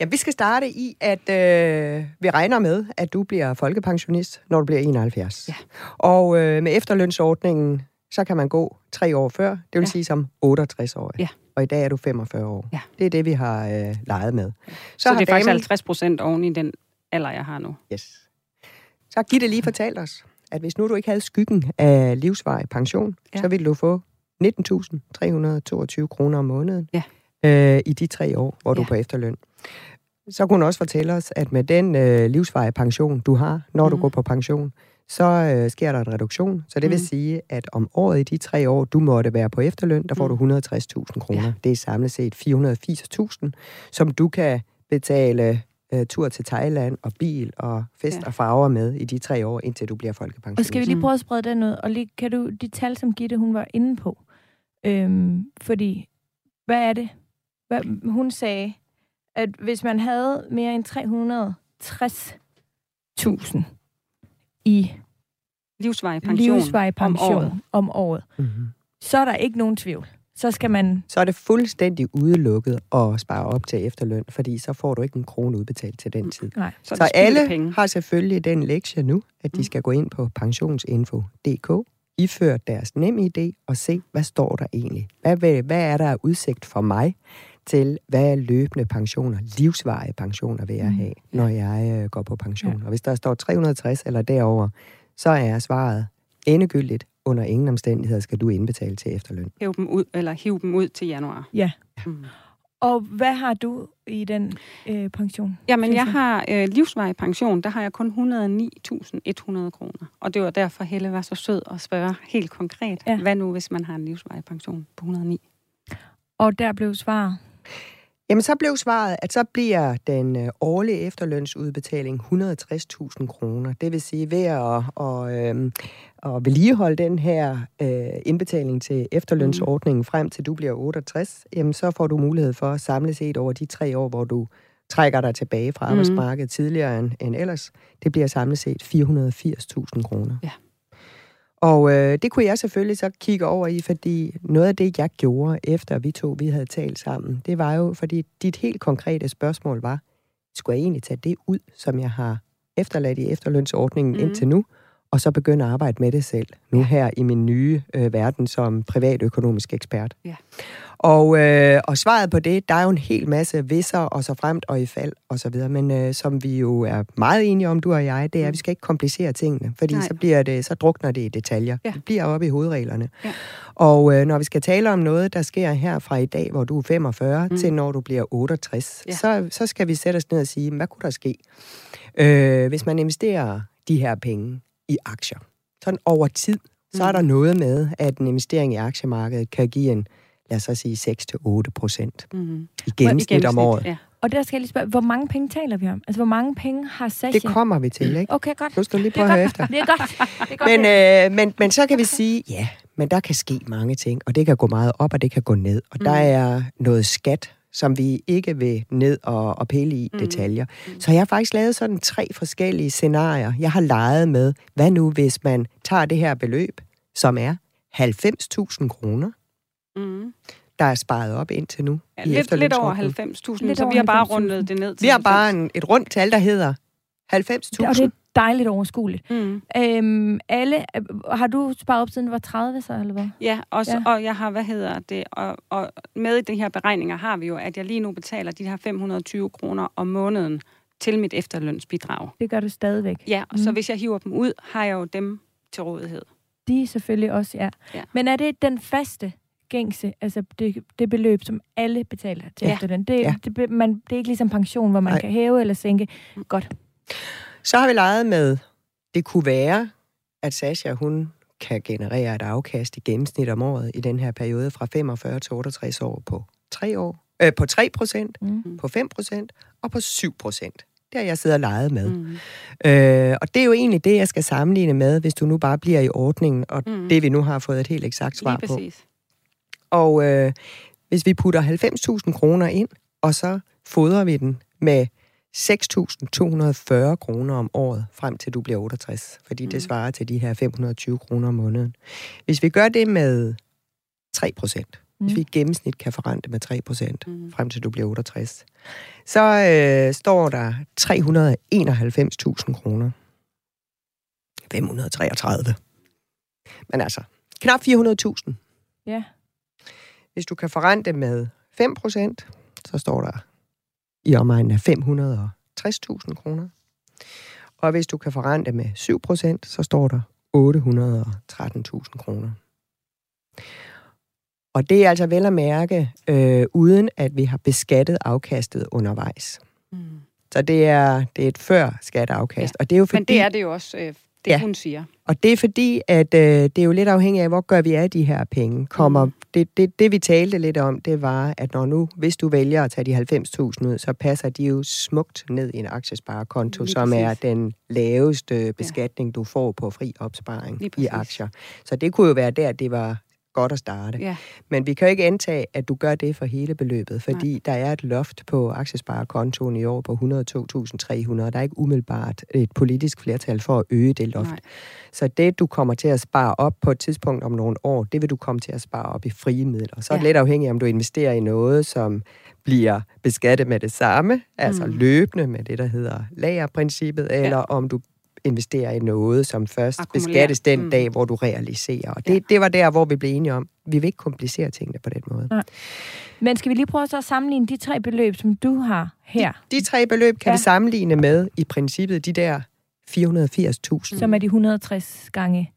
Ja, vi skal starte i, at øh, vi regner med, at du bliver folkepensionist, når du bliver enoghalvfjerds. Ja. Og øh, med efterlønsordningen, så kan man gå tre år før, det vil ja. sige som otteogtres år. Ja. Og i dag er du femogfyrre år. Ja. Det er det, vi har øh, leget med. Så, så det er faktisk halvtreds procent oven i den alder, jeg har nu. Yes. Så Gitte lige fortalt os, at hvis nu du ikke havde skyggen af livsvarig pension, ja. så ville du få nitten tusind tre hundrede og toogtyve kroner om måneden. Ja. I de tre år, hvor ja. du er på efterløn. Så kunne hun også fortælle os, at med den øh, livsvarige pension, du har, når mm. du går på pension, så øh, sker der en reduktion. Så det mm. vil sige, at om året i de tre år, du måtte være på efterløn, der får mm. du et hundrede og tres tusind kroner. Ja. Det er samlet set fire hundrede og firs tusind, som du kan betale øh, tur til Thailand og bil og fest ja. og farver med i de tre år, indtil du bliver folkepensionist. Og skal vi lige prøve at sprede den ud? Og lige, kan du de tal, som Gitte, hun var inde på? Øhm, fordi, hvad er det? Hun sagde, at hvis man havde mere end tre hundrede og tres tusind i livsvarig pension, livsvarig pension om året, om året mm-hmm. så er der ikke nogen tvivl. Så skal man... Så er det fuldstændig udelukket at spare op til efterløn, fordi så får du ikke en krone udbetalt til den tid. Nej, så så alle penge. Har selvfølgelig den lektie nu, at de skal gå ind på pensionsinfo punktum d k, iføre deres NemID og se, hvad står der egentlig. Hvad, hvad er der af udsigt for mig til, hvad er løbende pensioner, livsvarige pensioner vil jeg have, mm. når jeg øh, går på pension. Ja. Og hvis der står tre hundrede og tres eller derover, så er svaret endegyldigt. Under ingen omstændigheder skal du indbetale til efterløn. Hæv dem ud, eller hiv dem ud til januar. Ja. Mm. Og hvad har du i den øh, pension? Jamen, jeg har øh, livsvarig pension, der har jeg kun et hundrede og ni tusind et hundrede kroner. Og det var derfor, Helle var så sød at spørge helt konkret, ja. hvad nu, hvis man har en livsvarig pension på et hundrede og ni? Og der blev svaret? Jamen, så blev svaret, at så bliver den årlige efterlønsudbetaling et hundrede og tres tusind kroner. Det vil sige, ved at, og, øh, at vedligeholde den her øh, indbetaling til efterlønsordningen frem til du bliver otteogtres, jamen, så får du mulighed for at samle set over de tre år, hvor du trækker dig tilbage fra arbejdsmarkedet mm. tidligere end, end ellers. Det bliver samlet set fire hundrede og firs tusind kroner. Ja. Og øh, det kunne jeg selvfølgelig så kigge over i, fordi noget af det, jeg gjorde, efter vi to vi havde talt sammen, det var jo, fordi dit helt konkrete spørgsmål var, skulle jeg egentlig tage det ud, som jeg har efterladt i efterlønsordningen mm. indtil nu, og så begynde at arbejde med det selv, nu her i min nye øh, verden som privatøkonomisk ekspert. Yeah. Og, øh, og svaret på det, der er jo en hel masse visser, og så fremt og i fald, og så videre. Men øh, som vi jo er meget enige om, du og jeg, det er, at vi skal ikke komplicere tingene, fordi så, bliver det, så drukner det i detaljer. Ja. Det bliver oppe i hovedreglerne. Ja. Og øh, når vi skal tale om noget, der sker her fra i dag, hvor du er femogfyrre, mm. til når du bliver otteogtres, ja. så, så skal vi sætte os ned og sige, hvad kunne der ske, øh, hvis man investerer de her penge i aktier? Sådan over tid, så er der noget med, at en investering i aktiemarkedet kan give en, lad os så sige, seks til otte procent mm-hmm. i gennemsnit om året. Ja. Og der skal jeg lige spørge, hvor mange penge taler vi om? Altså, hvor mange penge har Sascha? Det kommer vi til, ikke? Okay, godt. Du skal lige prøve at høre efter. Det er godt. Det er godt. Men, øh, men, men så kan vi sige, ja, men der kan ske mange ting, og det kan gå meget op, og det kan gå ned. Og mm. der er noget skat, som vi ikke vil ned og, og pille i mm. detaljer. Mm. Så jeg har faktisk lavet sådan tre forskellige scenarier. Jeg har leget med, hvad nu, hvis man tager det her beløb, som er halvfems tusind kroner, Mm. der er sparet op indtil nu. Ja, i lidt, lidt over halvfems tusind, så vi har bare rundet det ned til. Vi har bare en, et rundt tal, der hedder halvfems tusind. Og det er dejligt overskueligt. Mm. Øhm, alle, har du sparet op siden, du var tredive så, eller hvad? Ja, også, ja, og jeg har, hvad hedder det, og, og med i de her beregninger har vi jo, at jeg lige nu betaler de her fem hundrede og tyve kroner om måneden til mit efterlønsbidrag. Det gør du stadigvæk. Ja, og mm. så hvis jeg hiver dem ud, har jeg jo dem til rådighed. De selvfølgelig også, ja. ja. Men er det den faste gængse, altså det, det beløb, som alle betaler til ja. efterløn. Det, ja. det, man, det er ikke ligesom pension, hvor man Nej. kan hæve eller sænke. Godt. Så har vi leget med, det kunne være, at Sascha, hun kan generere et afkast i gennemsnit om året i den her periode fra femogfyrre til otteogtres år på tre år, øh, på tre procent, mm. på fem procent og på syv procent. Det har jeg siddet og leget med. Mm. Øh, og det er jo egentlig det, jeg skal sammenligne med, hvis du nu bare bliver i ordningen, og mm. det vi nu har fået et helt eksakt svar på. Og øh, hvis vi putter halvfems tusind kroner ind, og så fodrer vi den med seks tusind to hundrede og fyrre kroner om året, frem til du bliver otteogtres. Fordi mm. det svarer til de her fem hundrede og tyve kroner om måneden. Hvis vi gør det med tre procent, mm. hvis vi i gennemsnit kan forrente med tre procent, mm. frem til du bliver otteogtres, så øh, står der tre hundrede og enoghalvfems tusind kroner. fem hundrede og treogtredive. Men altså, knap fire hundrede tusind. Ja. Yeah. Hvis du kan forrente med fem procent, så står der i omegnen af fem hundrede og tres tusind kroner. Og hvis du kan forrente med syv procent, så står der otte hundrede og tretten tusind kroner. Og det er altså vel at mærke, øh, uden at vi har beskattet afkastet undervejs. Mm. Så det er, det er et før-skatteafkast. Ja. Og det er jo fordi, men det er det jo også, øh, det ja. hun siger. Og det er fordi, at øh, det er jo lidt afhængigt af, hvor gør vi af de her penge. Kommer, mm. det, det, det vi talte lidt om, det var, at når nu, hvis du vælger at tage de halvfems tusind ud, så passer de jo smukt ned i en aktiesparekonto, lige som præcis. Er den laveste beskatning, ja. Du får på fri opsparing i aktier. Så det kunne jo være der, det var godt at starte. Ja. Men vi kan jo ikke antage, at du gør det for hele beløbet, fordi Nej. Der er et loft på aktiesparekontoen i år på et hundrede og to tusind tre hundrede. Der er ikke umiddelbart et politisk flertal for at øge det loft. Nej. Så det, du kommer til at spare op på et tidspunkt om nogle år, det vil du komme til at spare op i frie midler. Så er det ja. Lidt afhængigt, om du investerer i noget, som bliver beskattet med det samme, altså mm. løbende med det, der hedder lagerprincippet, ja. Eller om du investere i noget, som først Akkumulerer. Beskattes den mm. dag, hvor du realiserer. Og det, ja. Det var der, hvor vi blev enige om, vi vil ikke komplicere tingene på den måde. Nej. Men skal vi lige prøve så at sammenligne de tre beløb, som du har her? De, de tre beløb kan ja. Vi sammenligne med, i princippet, de der fire hundrede og firs tusind. Som er de hundrede og tres gange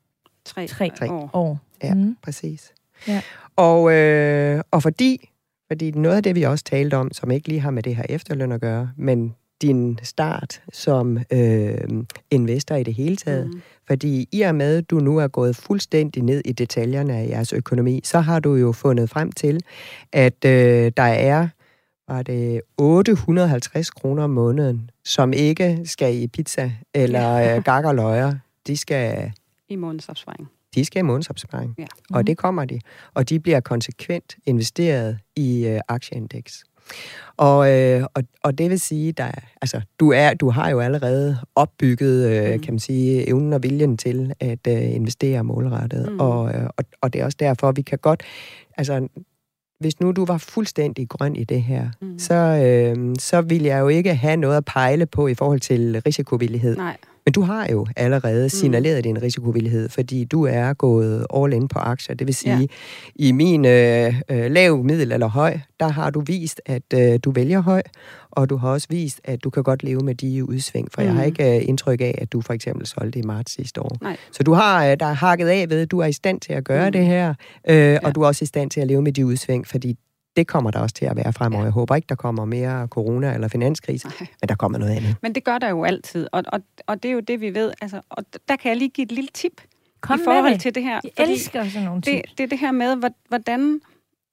tre, tre år. år. Ja, mm. præcis. Ja. Og, øh, og fordi, fordi noget af det, vi også talte om, som ikke lige har med det her efterløn at gøre, men din start som øh, investor i det hele taget. Mm. Fordi i og med, at du nu er gået fuldstændig ned i detaljerne af jeres økonomi, så har du jo fundet frem til, at øh, der er var det otte hundrede og halvtreds kroner om måneden, som ikke skal i pizza eller øh, gak og løjer. De skal i månedsopsparing. De skal i månedsopsparing, ja. Mm. Og det kommer de. Og de bliver konsekvent investeret i øh, aktieindeks. Og, øh, og, og det vil sige, der, altså, du, er, du har jo allerede opbygget øh, mm. kan man sige, evnen og viljen til at øh, investere målrettet. Mm. Og, øh, og, og det er også derfor, vi kan godt... Altså, hvis nu du var fuldstændig grøn i det her, mm. så, øh, så ville jeg jo ikke have noget at pejle på i forhold til risikovillighed. Nej. Men du har jo allerede signaleret mm. din risikovillighed, fordi du er gået all in på aktier. Det vil sige, ja. I min øh, lav, middel eller høj, der har du vist, at øh, du vælger høj, og du har også vist, at du kan godt leve med de udsving, for mm. jeg har ikke øh, indtryk af, at du for eksempel solgte i marts sidste år. Nej. Så du har øh, der er hakket af ved, at du er i stand til at gøre mm. det her, øh, ja. Og du er også i stand til at leve med de udsving, fordi det kommer der også til at være fremover. Ja. Jeg håber ikke, der kommer mere corona eller finanskrise, okay. men der kommer noget andet. Men det gør der jo altid, og, og, og det er jo det, vi ved. Altså, og der kan jeg lige give et lille tip Kom i forhold det. Til det her. Jeg elsker sådan nogle tip. Det, det er det her med, hvordan,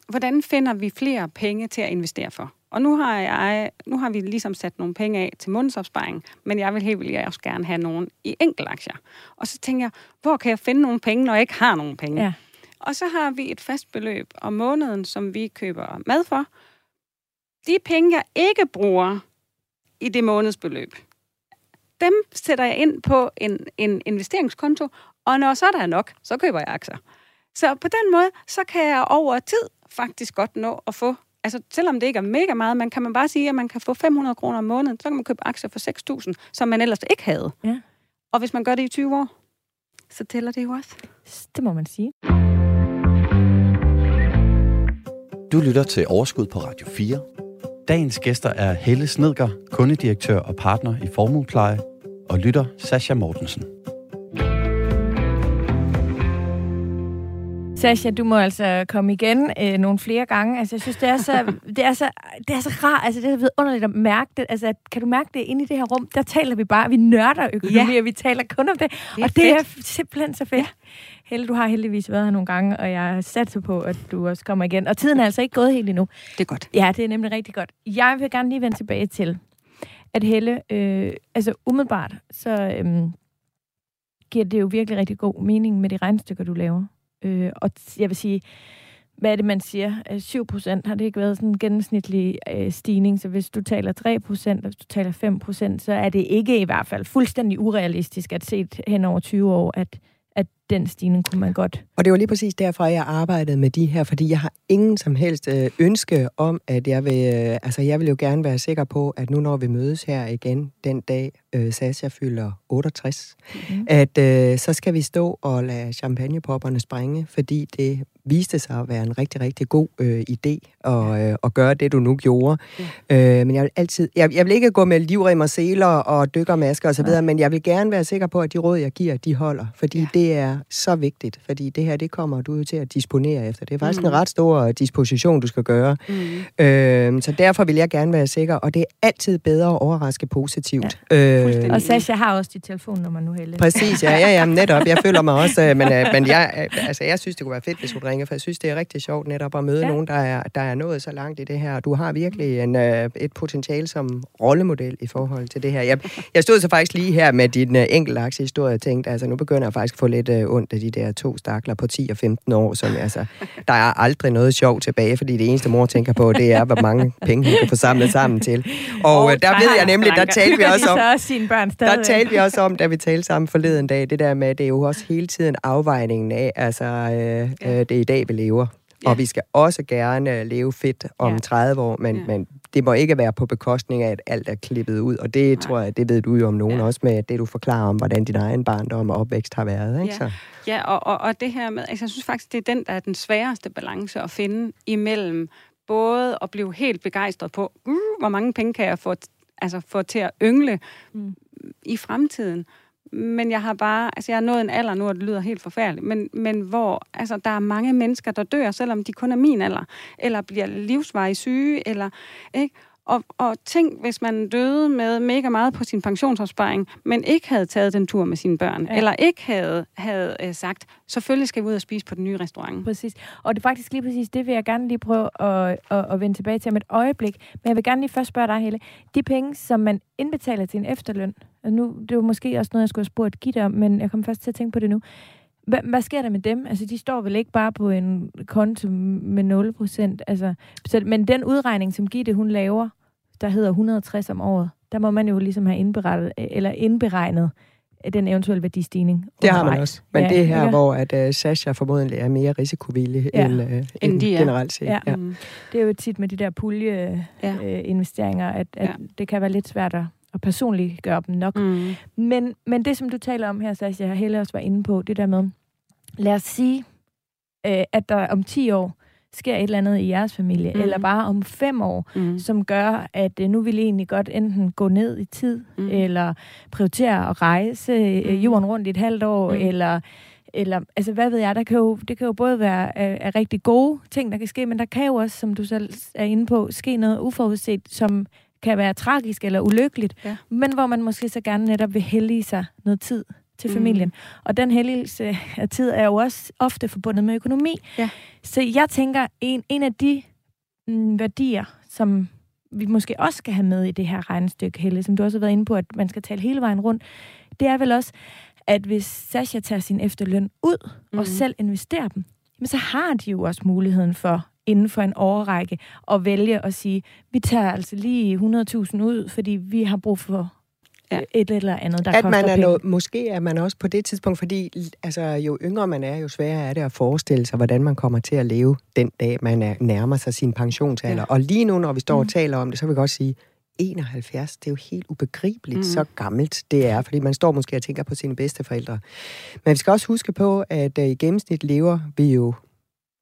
hvordan finder vi flere penge til at investere for? Og nu har, jeg, nu har vi ligesom sat nogle penge af til månedsopsparing, men jeg vil helt vildt også gerne have nogen i enkeltaktier. Og så tænker jeg, hvor kan jeg finde nogle penge, når jeg ikke har nogen penge? Ja. Og så har vi et fast beløb om måneden, som vi køber mad for. De penge, jeg ikke bruger i det månedsbeløb, dem sætter jeg ind på en, en investeringskonto, og når så der er nok, så køber jeg aktier. Så på den måde, så kan jeg over tid faktisk godt nå at få, altså selvom det ikke er mega meget, man kan man bare sige, at man kan få fem hundrede kroner om måneden, så kan man købe aktier for seks tusind, som man ellers ikke havde. Ja. Og hvis man gør det i tyve år, så tæller det jo også. Det må man sige. Du lytter til Overskud på Radio fire. Dagens gæster er Helle Snedgaard, kundedirektør og partner i Formuepleje, og lytter Sascha Mortensen. Sascha, du må altså komme igen øh, nogle flere gange. Altså, jeg synes, det er så, det er så, det er så rart, altså, det er så vidunderligt at mærke det. Altså, kan du mærke det inde i det her rum? Der taler vi bare, vi nørder økonomi, ja. Og vi taler kun om det. det og fedt. Det er simpelthen så fedt. Ja. Helle, du har heldigvis været her nogle gange, og jeg satser på, at du også kommer igen. Og tiden er altså ikke gået helt endnu. Det er godt. Ja, det er nemlig rigtig godt. Jeg vil gerne lige vende tilbage til, at Helle, øh, altså umiddelbart, så øh, giver det jo virkelig rigtig god mening med de regnstykker, du laver. Øh, og jeg vil sige, hvad er det, man siger? syv procent har det ikke været sådan en gennemsnitlig øh, stigning, så hvis du taler tre procent, og hvis du taler fem procent, så er det ikke i hvert fald fuldstændig urealistisk at set hen over tyve år, at at den stigning kunne man godt. Og det var lige præcis derfor, jeg arbejdede med de her, fordi jeg har ingen som helst ønske om, at jeg vil, altså jeg vil jo gerne være sikker på, at nu når vi mødes her igen den dag, øh, Sascha fylder otteogtres, mm. at øh, så skal vi stå og lade champagnepopperne springe, fordi det viste sig at være en rigtig, rigtig god øh, idé at, øh, at gøre det, du nu gjorde. Ja. Øh, men jeg vil altid... Jeg, jeg vil ikke gå med livrem og seler og dykkermasker osv., ja. Men jeg vil gerne være sikker på, at de råd, jeg giver, de holder. Fordi ja. Det er så vigtigt. Fordi det her, det kommer du til at disponere efter. Det er faktisk mm. en ret stor disposition, du skal gøre. Mm. Øh, så derfor vil jeg gerne være sikker. Og det er altid bedre at overraske positivt. Ja. Øh, og Sascha har også dit telefonnummer nu, Helle. Præcis, ja, ja, ja, netop. Jeg føler mig også... Øh, men øh, men jeg, øh, altså, jeg synes, det kunne være fedt, hvis du for jeg synes, det er rigtig sjovt netop at møde ja. Nogen, der er, der er nået så langt i det her. Du har virkelig en, øh, et potentiale som rollemodel i forhold til det her. Jeg, jeg stod så faktisk lige her med din øh, enkelte aktiehistorie og tænkte, altså nu begynder jeg faktisk at få lidt øh, ondt af de der to stakler på ti og femten år, som altså, der er aldrig noget sjovt tilbage, fordi det eneste mor tænker på, det er, hvor mange penge hun kan få samlet sammen til. Og oh, øh, der ved jeg nemlig, der talte vi også om, der talte vi også om, da vi talte sammen forleden dag, det der med, det er jo også hele tiden afvejningen af, altså øh, øh, det i dag, vi lever. Ja. Og vi skal også gerne leve fedt om ja. tredive år, men, ja. men det må ikke være på bekostning af, at alt er klippet ud. Og det Nej. tror jeg, det ved du jo om nogen ja. også med, det du forklarer om, hvordan din egen barndom og opvækst har været. Ikke? Ja, så. ja og, og, og det her med, altså, jeg synes faktisk, det er den, der er den sværeste balance at finde imellem både at blive helt begejstret på, uh, hvor mange penge kan jeg få, altså, få til at yngle mm. i fremtiden. Men jeg har bare, altså jeg har nået en alder nu, og det lyder helt forfærdeligt, men, men hvor, altså der er mange mennesker, der dør, selvom de kun er min alder, eller bliver livsvarigt syge, eller, ikke? Og, og tænk, hvis man døde med mega meget på sin pensionsopsparing, men ikke havde taget den tur med sine børn, ja. Eller ikke havde, havde øh, sagt, selvfølgelig skal vi ud og spise på den nye restaurant. Præcis. Og det er faktisk lige præcis det, vil jeg gerne lige prøve at, at, at vende tilbage til om et øjeblik. Men jeg vil gerne lige først spørge dig, Helle. De penge, som man indbetaler til en efterløn, og nu, det var måske også noget, jeg skulle have spurgt Gitte om, men jeg kom først til at tænke på det nu. Hvad sker der med dem? Altså, de står vel ikke bare på en konto med nul procent? Altså, så, men den udregning, som Gitte, hun laver, der hedder et hundrede og tres om året, der må man jo ligesom have indberettet, eller indberegnet den eventuelle værdistigning. Det har man også. Men ja, det er her, ja. Hvor at, uh, Sascha formodentlig er mere risikovillig ja. end, uh, end, end de generelt set. Ja. Ja. Mm. Det er jo tit med de der puljeinvesteringer, at, at ja. det kan være lidt svært at og personligt gør dem nok. Mm. Men, men det, som du taler om her, Sascha, og Helle også var inde på, det der med, lad os sige, øh, at der om ti år sker et eller andet i jeres familie, mm. eller bare om fem år, mm. som gør, at øh, nu vil I egentlig godt enten gå ned i tid, mm. eller prioritere at rejse øh, jorden rundt i et halvt år, mm. eller... eller altså hvad ved jeg, der kan jo, det kan jo både være er, er rigtig gode ting, der kan ske, men der kan jo også, som du selv er inde på, ske noget uforudset, som kan være tragisk eller ulykkeligt, ja. Men hvor man måske så gerne netop vil hellige sig noget tid til familien. Mm. Og den helligelse af tid er jo også ofte forbundet med økonomi. Ja. Så jeg tænker, en, en af de mm, værdier, som vi måske også skal have med i det her regnestykke, Helle, som du også har været inde på, at man skal tale hele vejen rundt, det er vel også, at hvis Sascha tager sin efterløn ud mm. og selv investerer dem, men så har de jo også muligheden for inden for en årrække, og vælge at sige, vi tager altså lige hundrede tusind ud, fordi vi har brug for ja. et eller andet, der at koster man er penge. Noget, måske er man også på det tidspunkt, fordi altså, jo yngre man er, jo sværere er det at forestille sig, hvordan man kommer til at leve den dag, man er, nærmer sig sin pensionsalder. Ja. Og lige nu, når vi står og mm. taler om det, så vil jeg godt sige, enoghalvfjerds, det er jo helt ubegribeligt, mm. så gammelt det er, fordi man står måske og tænker på sine bedsteforældre. Men vi skal også huske på, at i gennemsnit lever vi jo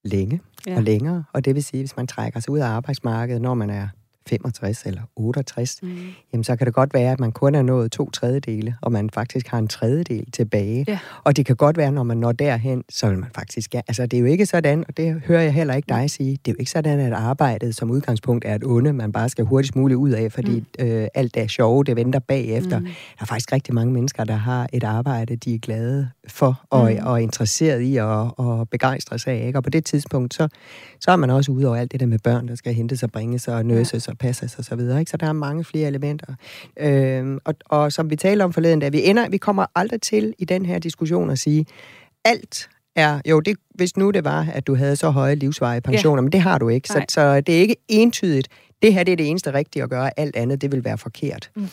længe ja. og længere, og det vil sige, hvis man trækker sig ud af arbejdsmarkedet, når man er femogtres eller otteogtres, mm. jamen så kan det godt være, at man kun er nået to tredjedele, og man faktisk har en tredjedel tilbage. Yeah. Og det kan godt være, når man når derhen, så vil man faktisk... Ja, altså, det er jo ikke sådan, og det hører jeg heller ikke dig sige, det er jo ikke sådan, at arbejdet som udgangspunkt er et onde, man bare skal hurtigst muligt ud af, fordi mm. øh, alt er sjove, det venter bagefter. Mm. Der er faktisk rigtig mange mennesker, der har et arbejde, de er glade for, og, mm. og interesseret i, og, og begejstret sig af, ikke? Og på det tidspunkt, så, så er man også ude over alt det der med børn, der skal hentes og bringes og nurses, ja. Og passes og så videre, ikke? Så der er mange flere elementer. Øhm, og, og som vi taler om forleden, da vi ender, vi kommer aldrig til i den her diskussion at sige, alt er, jo, det, hvis nu det var, at du havde så høje livsvarige pensioner, ja. Men det har du ikke, så, så det er ikke entydigt. Det her det er det eneste rigtige at gøre, alt andet, det vil være forkert. Mm.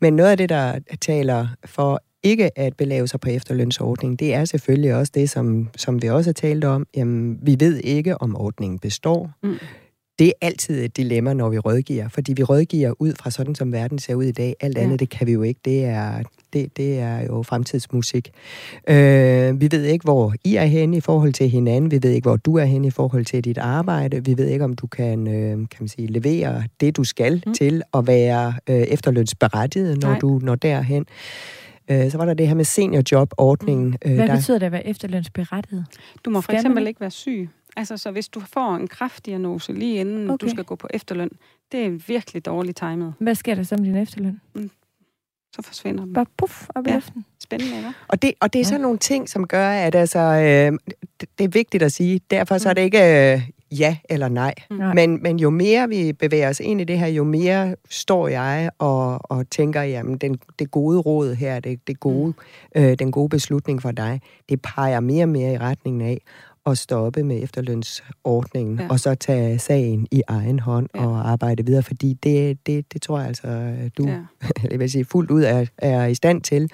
Men noget af det, der taler for ikke at belave sig på efterlønsordningen, det er selvfølgelig også det, som, som vi også har talt om. Jamen, vi ved ikke, om ordningen består. Mm. Det er altid et dilemma, når vi rådgiver, fordi vi rådgiver ud fra sådan, som verden ser ud i dag. Alt andet, ja. Det kan vi jo ikke. Det er, det, det er jo fremtidsmusik. Øh, vi ved ikke, hvor I er henne i forhold til hinanden. Vi ved ikke, hvor du er henne i forhold til dit arbejde. Vi ved ikke, om du kan, øh, kan man sige, levere det, du skal mm. til at være øh, efterlønsberettiget, når Nej. Du når derhen. Så var der det her med seniorjobordningen. Hvad der... betyder det at være efterlønsberettiget? Du må for skal eksempel man... ikke være syg. Altså, så hvis du får en kræftdiagnose lige inden okay. du skal gå på efterløn, det er virkelig dårligt timet. Hvad sker der så med din efterløn? Mm. Så forsvinder den. Bare puff op i ja. Luften. Spændende, ikke? Og det, og det er sådan ja. Nogle ting, som gør, at altså, øh, det, det er vigtigt at sige. Derfor så er det ikke... Øh, ja eller nej. nej. Men, men jo mere vi bevæger os ind i det her, jo mere står jeg og, og tænker, jamen den, det gode råd her, det, det gode, mm. øh, den gode beslutning for dig, det peger mere og mere i retningen af at stoppe med efterlønsordningen, ja. Og så tage sagen i egen hånd ja. Og arbejde videre, fordi det, det, det tror jeg altså, du ja. jeg vil sige, fuldt ud er, er i stand til.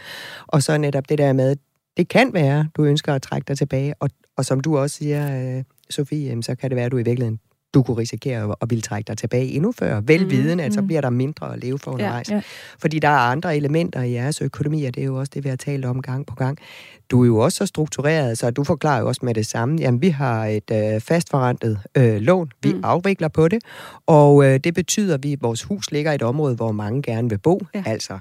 Og så netop det der med, det kan være, du ønsker at trække dig tilbage, og, og som du også siger... Øh, Sofie, så kan det være, at du i virkeligheden du kunne risikere at ville trække dig tilbage endnu før. Velvidende, at så bliver der mindre at leve for undervejs. Ja, ja. Fordi der er andre elementer i jeres økonomi, og det er jo også det, vi har talt om gang på gang. Du er jo også så struktureret, så du forklarer jo også med det samme. Jamen, vi har et øh, fastforrentet øh, lån. Vi mm. afvikler på det, og øh, det betyder, at vi, vores hus ligger i et område, hvor mange gerne vil bo. Ja. Altså...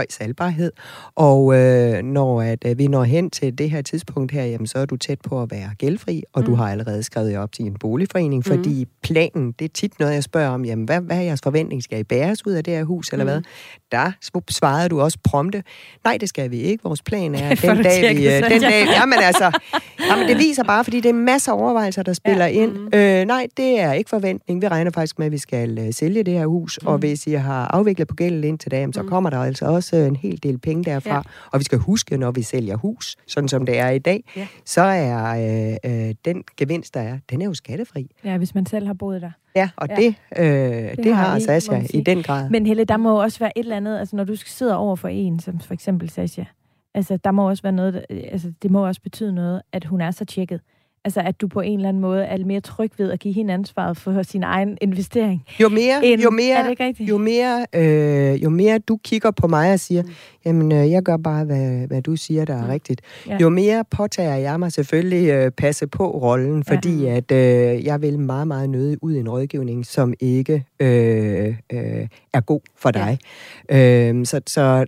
høj salgbarhed, og øh, når at, øh, vi når hen til det her tidspunkt her, jamen, så er du tæt på at være gældfri, og mm. du har allerede skrevet jer op til en boligforening, fordi mm. planen, det er tit noget, jeg spørger om, jamen, hvad, hvad er jeres forventning? Skal I bæres ud af det her hus, eller mm. hvad? Der svarede du også prompte, nej, det skal vi ikke, vores plan er, den dag vi... Øh, den dag, jamen altså, jamen, det viser bare, fordi det er masser af overvejelser, der spiller ja. Ind. Mm. Øh, nej, det er ikke forventning. Vi regner faktisk med, at vi skal øh, sælge det her hus, mm. og hvis I har afviklet på gælden indtil da, jamen, så mm. kommer der altså også en hel del penge derfra, ja. Og vi skal huske, når vi sælger hus, sådan som det er i dag, ja. Så er øh, øh, den gevinst, der er, den er jo skattefri. Ja, hvis man selv har boet der. Ja, og ja. Det, øh, det, det har, har Sascha i den grad. Men Helle, der må også være et eller andet, altså når du sidder over for en, som for eksempel Sascha, altså der må også være noget, altså det må også betyde noget, at hun er så tjekket. Altså, at du på en eller anden måde er mere tryg ved at give hende ansvaret for sin egen investering. Jo mere, end, jo mere, jo mere, øh, jo mere du kigger på mig og siger, mm. jamen, øh, jeg gør bare, hvad, hvad du siger, der er mm. rigtigt. Ja. Jo mere påtager jeg mig selvfølgelig øh, passe på rollen, fordi ja. At øh, jeg vil meget, meget nødig ud i en rådgivning, som ikke øh, øh, er god for dig. Ja. Øh, så... så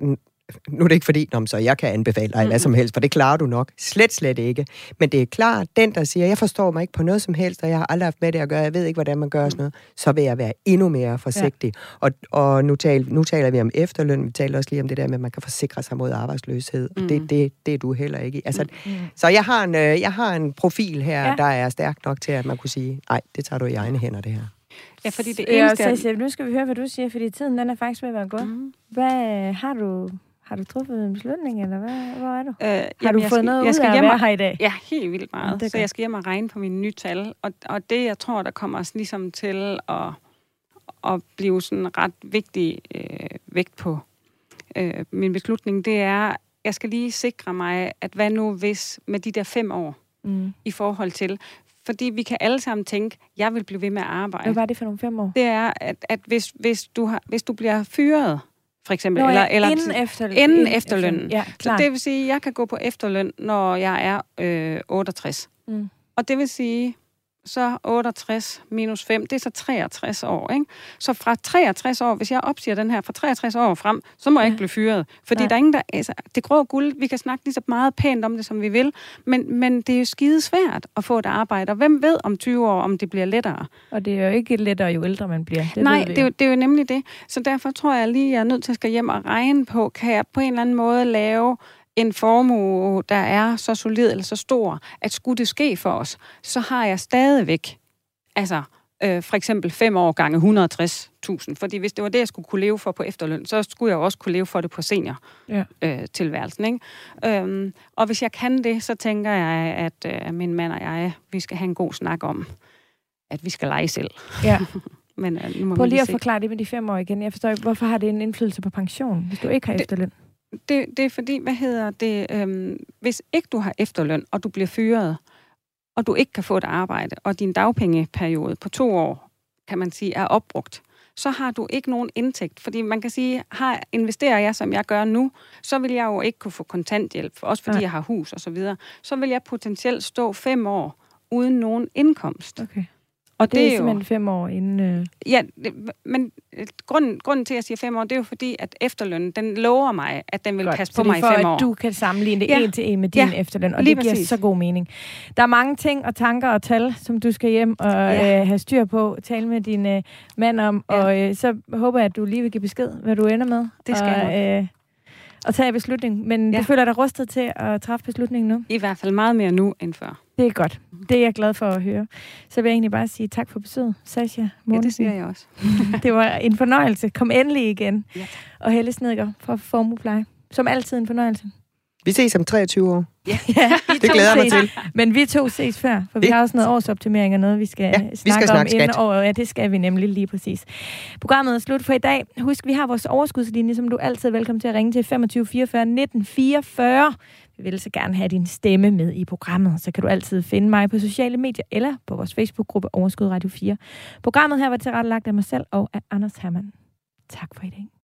nu er det ikke fordi, nå, så jeg kan anbefale dig hvad som helst, for det klarer du nok. Slet, slet ikke. Men det er klart, den der siger, jeg forstår mig ikke på noget som helst, og jeg har aldrig haft med det at gøre, jeg ved ikke, hvordan man gør sådan noget, så vil jeg være endnu mere forsigtig. Ja. Og, og nu, tal, nu taler vi om efterløn, vi taler også lige om det der med, at man kan forsikre sig mod arbejdsløshed. Mm. Det, det, det er du heller ikke i. Altså, mm. Så jeg har, en, jeg har en profil her, ja. Der er stærk nok til, at man kunne sige, nej, det tager du i egne hænder, det her. Ja, fordi det eneste... Ja, så, nu skal vi høre, hvad du siger, fordi tiden den er faktisk ved at være gået. Mm. Hvad har du... Har du truffet en beslutning, eller hvad? Hvor er du? Øh, har jamen, du fået skal, noget ud af at være her i dag? Ja, helt vildt meget. Ja, så jeg skal hjem og regne på mine nye tal. Og, og det, jeg tror, der kommer os ligesom til at, at blive sådan ret vigtig øh, vægt på øh, min beslutning, det er, jeg skal lige sikre mig, at hvad nu hvis med de der fem år mm. i forhold til... Fordi vi kan alle sammen tænke, jeg vil blive ved med at arbejde. Hvad var det for nogle fem år? Det er, at, at hvis, hvis, du har, hvis du bliver fyret, for eksempel. Nå, ja, eller, inden, eller, efterløn, inden, inden efterlønnen. Ja, så det vil sige, at jeg kan gå på efterløn, når jeg er øh, otteogtres. Mm. Og det vil sige, så otteogtres minus fem, det er så treogtres år, ikke? Så fra treogtres år, hvis jeg opsiger den her, fra treogtres år frem, så må jeg ikke blive fyret. Fordi ja. Der er ingen, der... Altså, det grå guld, vi kan snakke lige så meget pænt om det, som vi vil, men, men det er jo skidesvært at få et arbejde, og hvem ved om tyve år, om det bliver lettere? Og det er jo ikke lettere, jo ældre man bliver. Det Nej, det er, jo, det er jo nemlig det. Så derfor tror jeg lige, jeg er nødt til at skal hjem og regne på, kan jeg på en eller anden måde lave en formue, der er så solid eller så stor, at skulle det ske for os, så har jeg stadigvæk, altså øh, for eksempel fem år gange et hundrede og tres tusind, fordi hvis det var det, jeg skulle kunne leve for på efterløn, så skulle jeg også kunne leve for det på senior ja. øh, tilværelsen, ikke? Øhm, og hvis jeg kan det, så tænker jeg, at øh, min mand og jeg, vi skal have en god snak om, at vi skal lege selv. Ja. Men, øh, nu må Prøv lige, lige at forklare det med de fem år igen. Jeg forstår ikke, hvorfor har det en indflydelse på pension, hvis du ikke har efterløn? Det Det, det er fordi, hvad hedder det, øhm, hvis ikke du har efterløn, og du bliver fyret, og du ikke kan få et arbejde, og din dagpengeperiode på to år, kan man sige, er opbrugt, så har du ikke nogen indtægt. Fordi man kan sige, har, investerer jeg, som jeg gør nu, så vil jeg jo ikke kunne få kontanthjælp, også fordi Nej. jeg har hus og så videre. Så vil jeg potentielt stå fem år uden nogen indkomst. Okay. Og det, det er jo simpelthen fem år inden... Øh... Ja, det, men grunden, grunden til, at jeg siger fem år, det er jo fordi, at efterlønnen, den lover mig, at den vil Godt. passe på mig i fem år. Så det er for, at du kan sammenligne det ja. en til en med din ja. efterløn, og Lige det giver præcis. så god mening. Der er mange ting og tanker og tal, som du skal hjem og ja. øh, have styr på, tale med din øh, mand om, ja. og øh, så håber jeg, at du lige vil give besked, hvad du ender med. Det skal og, jeg øh, og tage beslutning, men ja. du føler dig rustet til at træffe beslutningen nu? I hvert fald meget mere nu end før. Det er godt. Det er jeg glad for at høre. Så vil jeg egentlig bare sige tak for besøget, Sascha Månsen. Ja, det siger jeg også. Det var en fornøjelse. Kom endelig igen. Ja. Og Helle Snedgaard fra Formuepleje. Som altid en fornøjelse. Vi ses om treogtyve år. Ja, ja det glæder ses. mig til. Men vi to ses før, for vi det. har også noget årsoptimering og noget, vi skal, ja, snakke, vi skal om snakke inden over. Ja, det skal vi nemlig lige præcis. Programmet er slut for i dag. Husk, vi har vores overskudslinje, som du altid er velkommen til at ringe til femogtyve fireogfyrre nitten fireogfyrre. Vi vil så gerne have din stemme med i programmet, så kan du altid finde mig på sociale medier eller på vores Facebook-gruppe Overskud Radio fire. Programmet her var tilrettelagt af mig selv og af Anders Hermann. Tak for i dag.